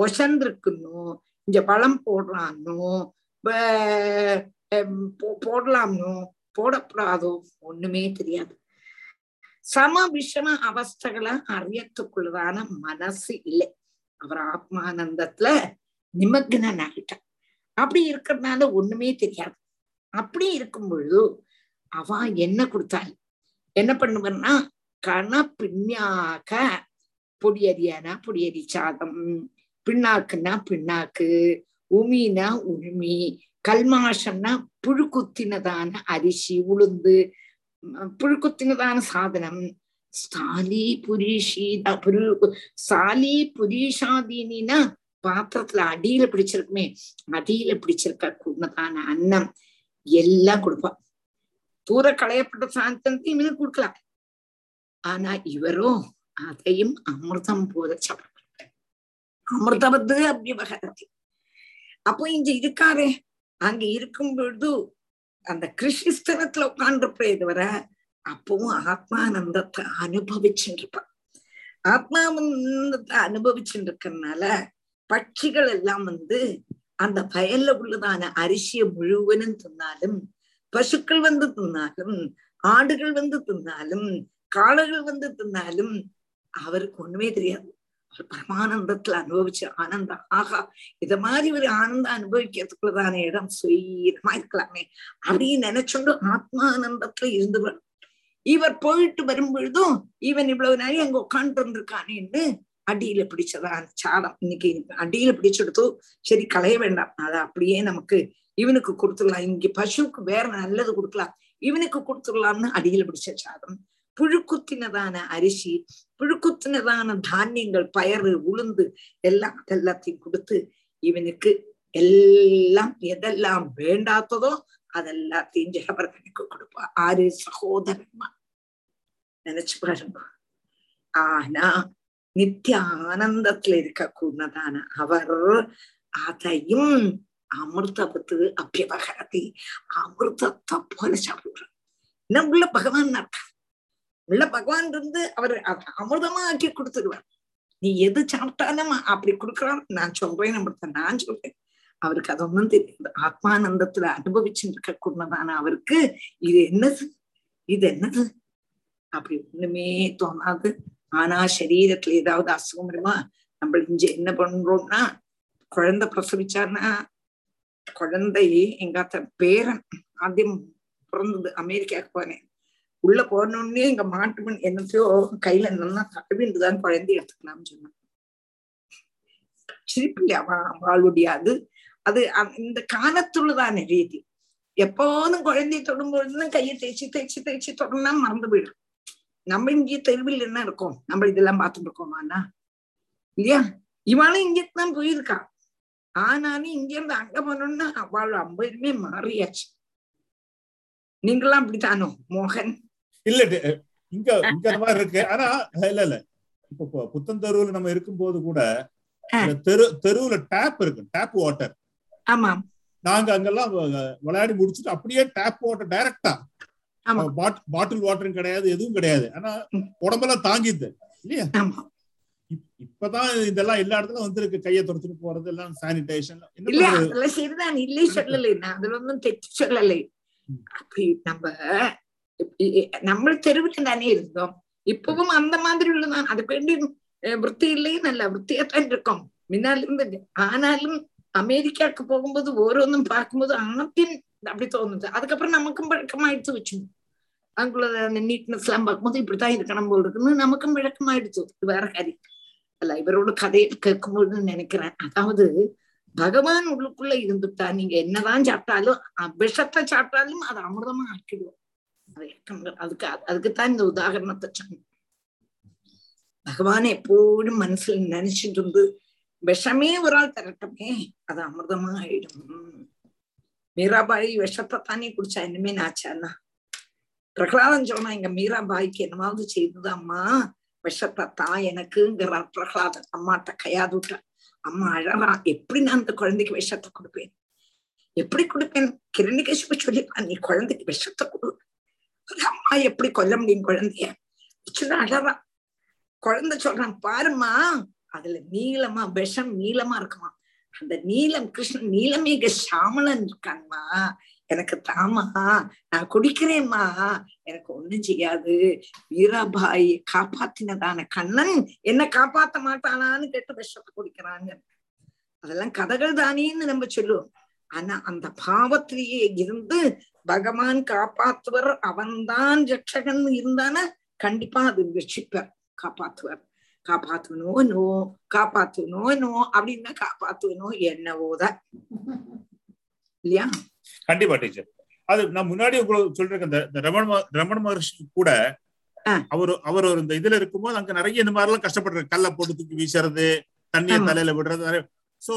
ஒசந்திருக்குன்னோ, இங்க பழம் போடுறான்னோ, போடலாம்னோ போடப்படாதோ ஒண்ணுமே தெரியாது. சம விஷம அவஸ்தைகளை அறியத்துக்குள்ளதான மனசு இல்லை. அவர் ஆத்மானந்தத்துல நிமக்னன் ஆகிட்டார். அப்படி இருக்கிறதுனால ஒண்ணுமே தெரியாது. அப்படி இருக்கும் பொழுது அவ என்ன கொடுத்தாள், என்ன பண்ணுவன்னா கண பின்னாக்க பொடியரியானா பொடியரி சாதம், பின்னாக்குன்னா பின்னாக்கு, உமினா உமி, கல்மாஷம்னா புழுக்குத்தினதான அரிசி உளுந்து, புழுக்குத்தினதான சாதனம், சாலி புரிஷி புரு சாலி புரிஷாதீனா பாத்திரத்துல அடியில பிடிச்சிருக்குமே, அடியில பிடிச்சிருக்க கூடதான அன்னம் எல்லாம் கொடுப்பா. தூர களையப்பட்ட சாந்தத்தையும் இவனுக்கு கொடுக்கலாம். ஆனா இவரும் அதையும் அமிர்தம் போல சாப்பிடுறாங்க. அமிர்தவது அபிவகரதி. அப்போ இங்க இருக்காரு, அங்க இருக்கும் பொழுது அந்த கிருஷி ஸ்தலத்துல உட்காண்டிருப்ப இதுவர அப்பவும் ஆத்மானந்தத்தை அனுபவிச்சுட்டு இருப்பான். ஆத்மானந்தத்தை அனுபவிச்சுட்டு இருக்கிறதுனால பட்சிகள் எல்லாம் வந்து அந்த வயல்ல உள்ளதான அரிசியை முழுவனும் தின்னாலும், பசுக்கள் வந்து தின்னாலும், ஆடுகள் வந்து தின்னாலும், காளைகள் வந்து தின்னாலும் அவருக்கு ஒண்ணுமே தெரியாது. அவர் பரமானந்தத்துல அனுபவிச்சு ஆனந்த ஆகா, இத மாதிரி ஒரு ஆனந்தம் அனுபவிக்கிறதுக்குள்ளதான இடம் சுயமா இருக்கலாமே அப்படின்னு நினைச்சோண்டு ஆத்மானந்தத்துல இருந்துவர். இவர் போயிட்டு வரும்பொழுதும் இவன் இவ்வளவு நேரம் அங்க உட்காந்துட்டு வந்திருக்கானேன்னு அடியில பிடிச்சதான் சாதம் இன்னைக்கு அடியில பிடிச்செடுத்து சரி களைய வேண்டாம், அதை அப்படியே நமக்கு இவனுக்கு கொடுத்துடலாம், இங்க பசுவுக்கு வேற நல்லது கொடுக்கலாம், இவனுக்கு கொடுத்துடலாம்னு அடியில பிடிச்ச சாதம், புழுக்குத்தினதான அரிசி, புழுக்குத்தினதான தானியங்கள், பயறு உளுந்து எல்லாம் எல்லாத்தையும் கொடுத்து இவனுக்கு எல்லாம் எதெல்லாம் வேண்டாததோ அதெல்லாத்தையும் ஜெகபரதனுக்கு கொடுப்பா. ஆறு சகோதரன்மா, நினைச்சு பாருங்க. ஆனா நித்திய ஆனந்தத்துல இருக்க கூடதான அவர் அதையும் அமிர்தபத்து அபியபகரதி, அமிர்தத்தை போல சாப்பிடுற இன்னும் உள்ள பகவான் அர்த்தம் உள்ள பகவான் இருந்து அவர் அமிர்தமா ஆக்கி கொடுத்துருவார். நீ எது சாப்பிட்டாலும் அப்படி கொடுக்குறான். நான் சொல்றேன் அமிர்த, நான் சொல்றேன். அவருக்கு அது ஒன்றும் தெரியாது. ஆத்மானந்தத்துல அனுபவிச்சுட்டு இருக்க கூடதான அவருக்கு இது என்னது இது என்னது அப்படி ஒண்ணுமே தோணாது. ஆனா சரீரத்துல ஏதாவது அசுகம் வருமா? நம்ம இங்க என்ன பண்றோம்னா குழந்தை பிரசவிச்சாருன்னா குழந்தையே எங்காத்த பேரன் ஆத்தியம் பிறந்தது அமெரிக்காவுக்கு போனேன். உள்ள போனோடனே எங்க மாட்டு மண் என்னத்தையோ கையில நல்லா தடவிண்டுதான் குழந்தைய எடுத்துக்கலாம்னு சொன்னான். சிரிப்பில்லை அவளுடைய அது அது இந்த காலத்துள்ளதான ரீதி. எப்போதும் குழந்தைய தொடும்பொழுதுதான் கையை தேய்ச்சி தேய்ச்சி தேய்ச்சி தொடர்னா மறந்து போயிடும். நம்ம இங்கே தெருவில் என்ன இருக்கோம், நம்ம இதெல்லாம் பார்த்துட்டு இருக்கோமாண்ணா இல்லையா? இவனும் இங்கத்தான் போயிருக்கா. ஆனாலும் இங்க இருந்து அங்க போனோம்னா அவள் ஐம்பதுமே மாறியாச்சு. நீங்களாம் அப்படித்தானோ மோகன்? இல்ல இங்க இங்க அந்த மாதிரி இருக்கு. ஆனா இல்ல இல்ல இப்ப புத்தந்தெருவுல நம்ம இருக்கும் போது கூட தெரு தெருவுல டேப் இருக்கு, டேப் வாட்டர். ஆமா, நாங்க அங்கெல்லாம் விளையாடி முடிச்சுட்டு அப்படியே டேப் வாட்டர் டைரக்டா, பாட்டில் வாட்டரும் கிடையாது, எதுவும் கிடையாது. ஆனா உடம்பெல்லாம் தாங்கிது இல்லையா? இப்பதான் இதெல்லாம் எல்லா இடத்துல வந்துருக்கு. கையை தொடச்சிட்டு போறது எல்லாம் சானிடைசன் சரிதான், இல்லை சொல்லலை, நான் அதுல ஒன்றும் தெச்சு சொல்லலை. அப்படி நம்ம நம்ம தெருவில் தானே இருந்தோம். இப்பவும் அந்த மாதிரி உள்ளதான். அதுக்கு வேண்டி விற்பி இல்லையும் நல்ல விற்பியத்தான் இருக்கும் முன்னாலும். ஆனாலும் அமெரிக்காவுக்கு போகும்போது ஓரோன்னும் பார்க்கும்போது ஆனத்தின் அப்படி தோணுது. அதுக்கப்புறம் நமக்கும் பழக்கமாயிடுத்து வச்சு அதுக்குள்ள அந்த நீட்னஸ் எல்லாம் பார்க்கும்போது இப்படித்தான் இருக்கணும் போல் இருக்குன்னு நமக்கும் விளக்கமாயிடுச்சு. வேற ஹரி அல்ல இவரோட கதையை கேட்கும்போதுன்னு நினைக்கிறேன். அதாவது பகவான் உள்ளுக்குள்ள இருந்துட்டா நீங்க என்னதான் சாப்பிட்டாலும் விஷத்தை சாப்பிட்டாலும் அது அமிர்தமா ஆக்கிடுவோம். அதுக்கு அதுக்குத்தான் இந்த உதாரணத்தை சொன்னோம். பகவான் எப்போதும் மனசுல நினைச்சிட்டு இருந்து விஷமே ஒரு ஆள் திரட்டமே அது அமிர்தமா ஆயிடும். மீராபாய் விஷத்தைத்தானே குடிச்சா என்னமே நாச்சான்னா பிரகலாதன் சொன்னா எங்க மீராபாய்க்கு என்னமாவது செய்தது அம்மா விஷத்தான் எனக்குங்கிறார் பிரகலாதன். அம்மாட்ட கையாது விட்டா அம்மா அழகா எப்படி நான் அந்த குழந்தைக்கு விஷத்தை கொடுப்பேன், எப்படி கொடுப்பேன்? கிரணிகேசுக்கு சொல்லிப்பான் நீ குழந்தைக்கு விஷத்தை கொடு, அம்மா எப்படி கொல்ல முடியும் குழந்தைய சொல்ல அழகா. குழந்தை சொல்றான் பாருமா அதுல நீளமா விஷம் நீளமா இருக்குமா, அந்த நீலம் கிருஷ்ணன் நீலமேக சாமலன் இருக்கான்மா எனக்கு தாமா நான் குடிக்கிறேம்மா எனக்கு ஒண்ணும் செய்யாது. வீராபாய் காப்பாத்தினதான கண்ணன் என்ன காப்பாத்த மாட்டானான்னு கேட்டு விஷத்தை குடிக்கிறாங்க. அதெல்லாம் கதைகள் தானேன்னு நம்ம சொல்லுவோம். ஆனா அந்த பாவத்திலேயே இருந்து பகவான் காப்பாத்துவர் அவன்தான் ரட்சகன் இருந்தான கண்டிப்பா அது ரட்சிப்பர் காப்பாத்துவர். காப்பாத்துவனோ நோ காப்பாத்துவனோ நோ அப்படின்னா காப்பாத்துவனோ என்னவோதான் இல்லையா? கண்டிப்பா டீச்சர். அது நான் முன்னாடி உங்களுக்கு சொல்றேன் இந்த ரமண ரமண மகர்ஷி கூட அவரு அவர் இந்த இதுல இருக்கும்போது அங்க நிறைய இந்த மாதிரி எல்லாம் கஷ்டப்படுற கல்லை போட்டு தூக்கி வீசுறது தண்ணியை தலையில விடுறது. சோ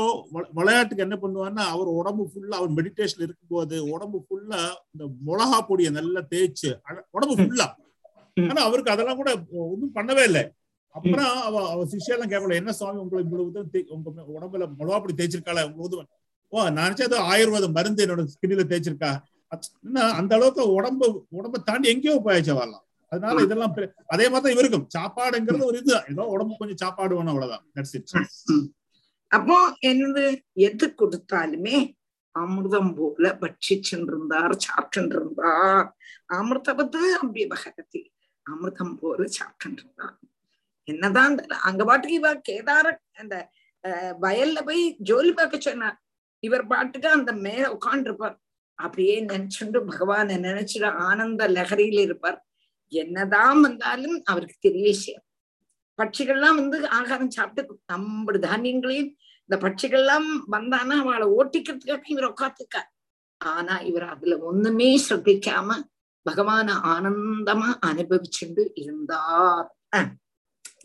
விளையாட்டுக்கு என்ன பண்ணுவாருன்னா அவர் உடம்பு ஃபுல்லா அவர் மெடிடேஷன்ல இருக்கும்போது உடம்பு ஃபுல்லா இந்த மிளகா பொடியை நல்லா தேய்ச்சு உடம்பு ஃபுல்லா. ஆனா அவருக்கு அதெல்லாம் கூட ஒன்றும் பண்ணவே இல்லை. அப்புறம் அவ அவ சிஷியெல்லாம் கேட்கல என்ன சுவாமி உங்களுக்கு இவ்வளவு உங்க உடம்புல மிளகா பொடி தேய்ச்சிருக்காள உங்களுக்கு ஓ நான் நினைச்சா ஏதோ ஆயுர்வேத மருந்து என்னோட ஸ்கின்ல தேய்ச்சிருக்கா. அந்த அளவுக்கு உடம்பு உடம்ப தாண்டி எங்கேயோ போயாச்சு வரலாம். அதனால இதெல்லாம் அதே மாதிரிதான் இவருக்கும் சாப்பாடுங்கிறது ஒரு இது ஏதோ உடம்பு கொஞ்சம் சாப்பாடு வேணும் அவ்வளவுதான். அப்போ என்னது எது கொடுத்தாலுமே அமிர்தம் போல பட்சிச்சென்றிருந்தார் சாப்பிட்டுருந்தார். அமிர்தபத்து அம்பியபகதி அமிர்தம் போல சாப்பிட்டுருந்தார். என்னதான் அங்க பாட்டுக்கு இவ கேதார அந்த வயல்ல போய் ஜோலி பார்க்க சொன்னார். இவர் பாட்டுக்கு அந்த மேல உட்காண்டிருப்பார் அப்படியே நினைச்சுண்டு பகவான நினைச்சுட்டு ஆனந்த லகரியில இருப்பார். என்னதான் வந்தாலும் அவருக்கு தெரிய செய்யும். பட்சிகள்லாம் வந்து ஆகாரம் சாப்பிட்டு நம்ம தானியங்களையும் இந்த பட்சிகள்லாம் வந்தானா அவளை ஓட்டிக்கிறதுக்காக இவர் உட்காந்துருக்கார். ஆனா இவர் அதுல ஒண்ணுமே சிரத்திக்காம பகவான ஆனந்தமா அனுபவிச்சுண்டு இருந்தார்.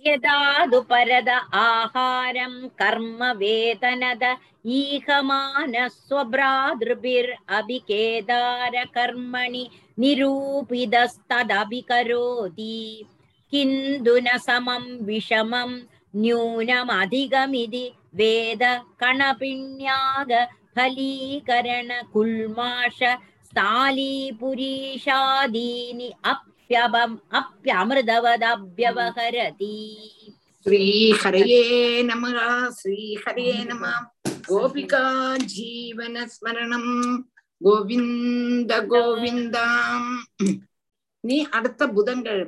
யதாது பரத ஆஹாரம் கர்ம வேதனத ஈகமானஸ்வப்ராத்ருபிர் அபிகேதார கர்மணி நிரூபிதஸ்ததபிகரோதி கிந்துன சமம் விஷமம் நியூனம் அதிகமிதி வேத கணபிண்யாக பலீகரண குல்மாஷ ஸ்தாலி புரீஷாதீனி அப் அமிர்தவதப்யவஹரதி. ஸ்ரீ ஹரயே நமஹ. ஸ்ரீ ஹரயே நமஹ. கோபிகா ஜீவன ஸ்மரணம். கோவிந்த கோவிந்தம். நீ அடுத்த புதன்கிழமை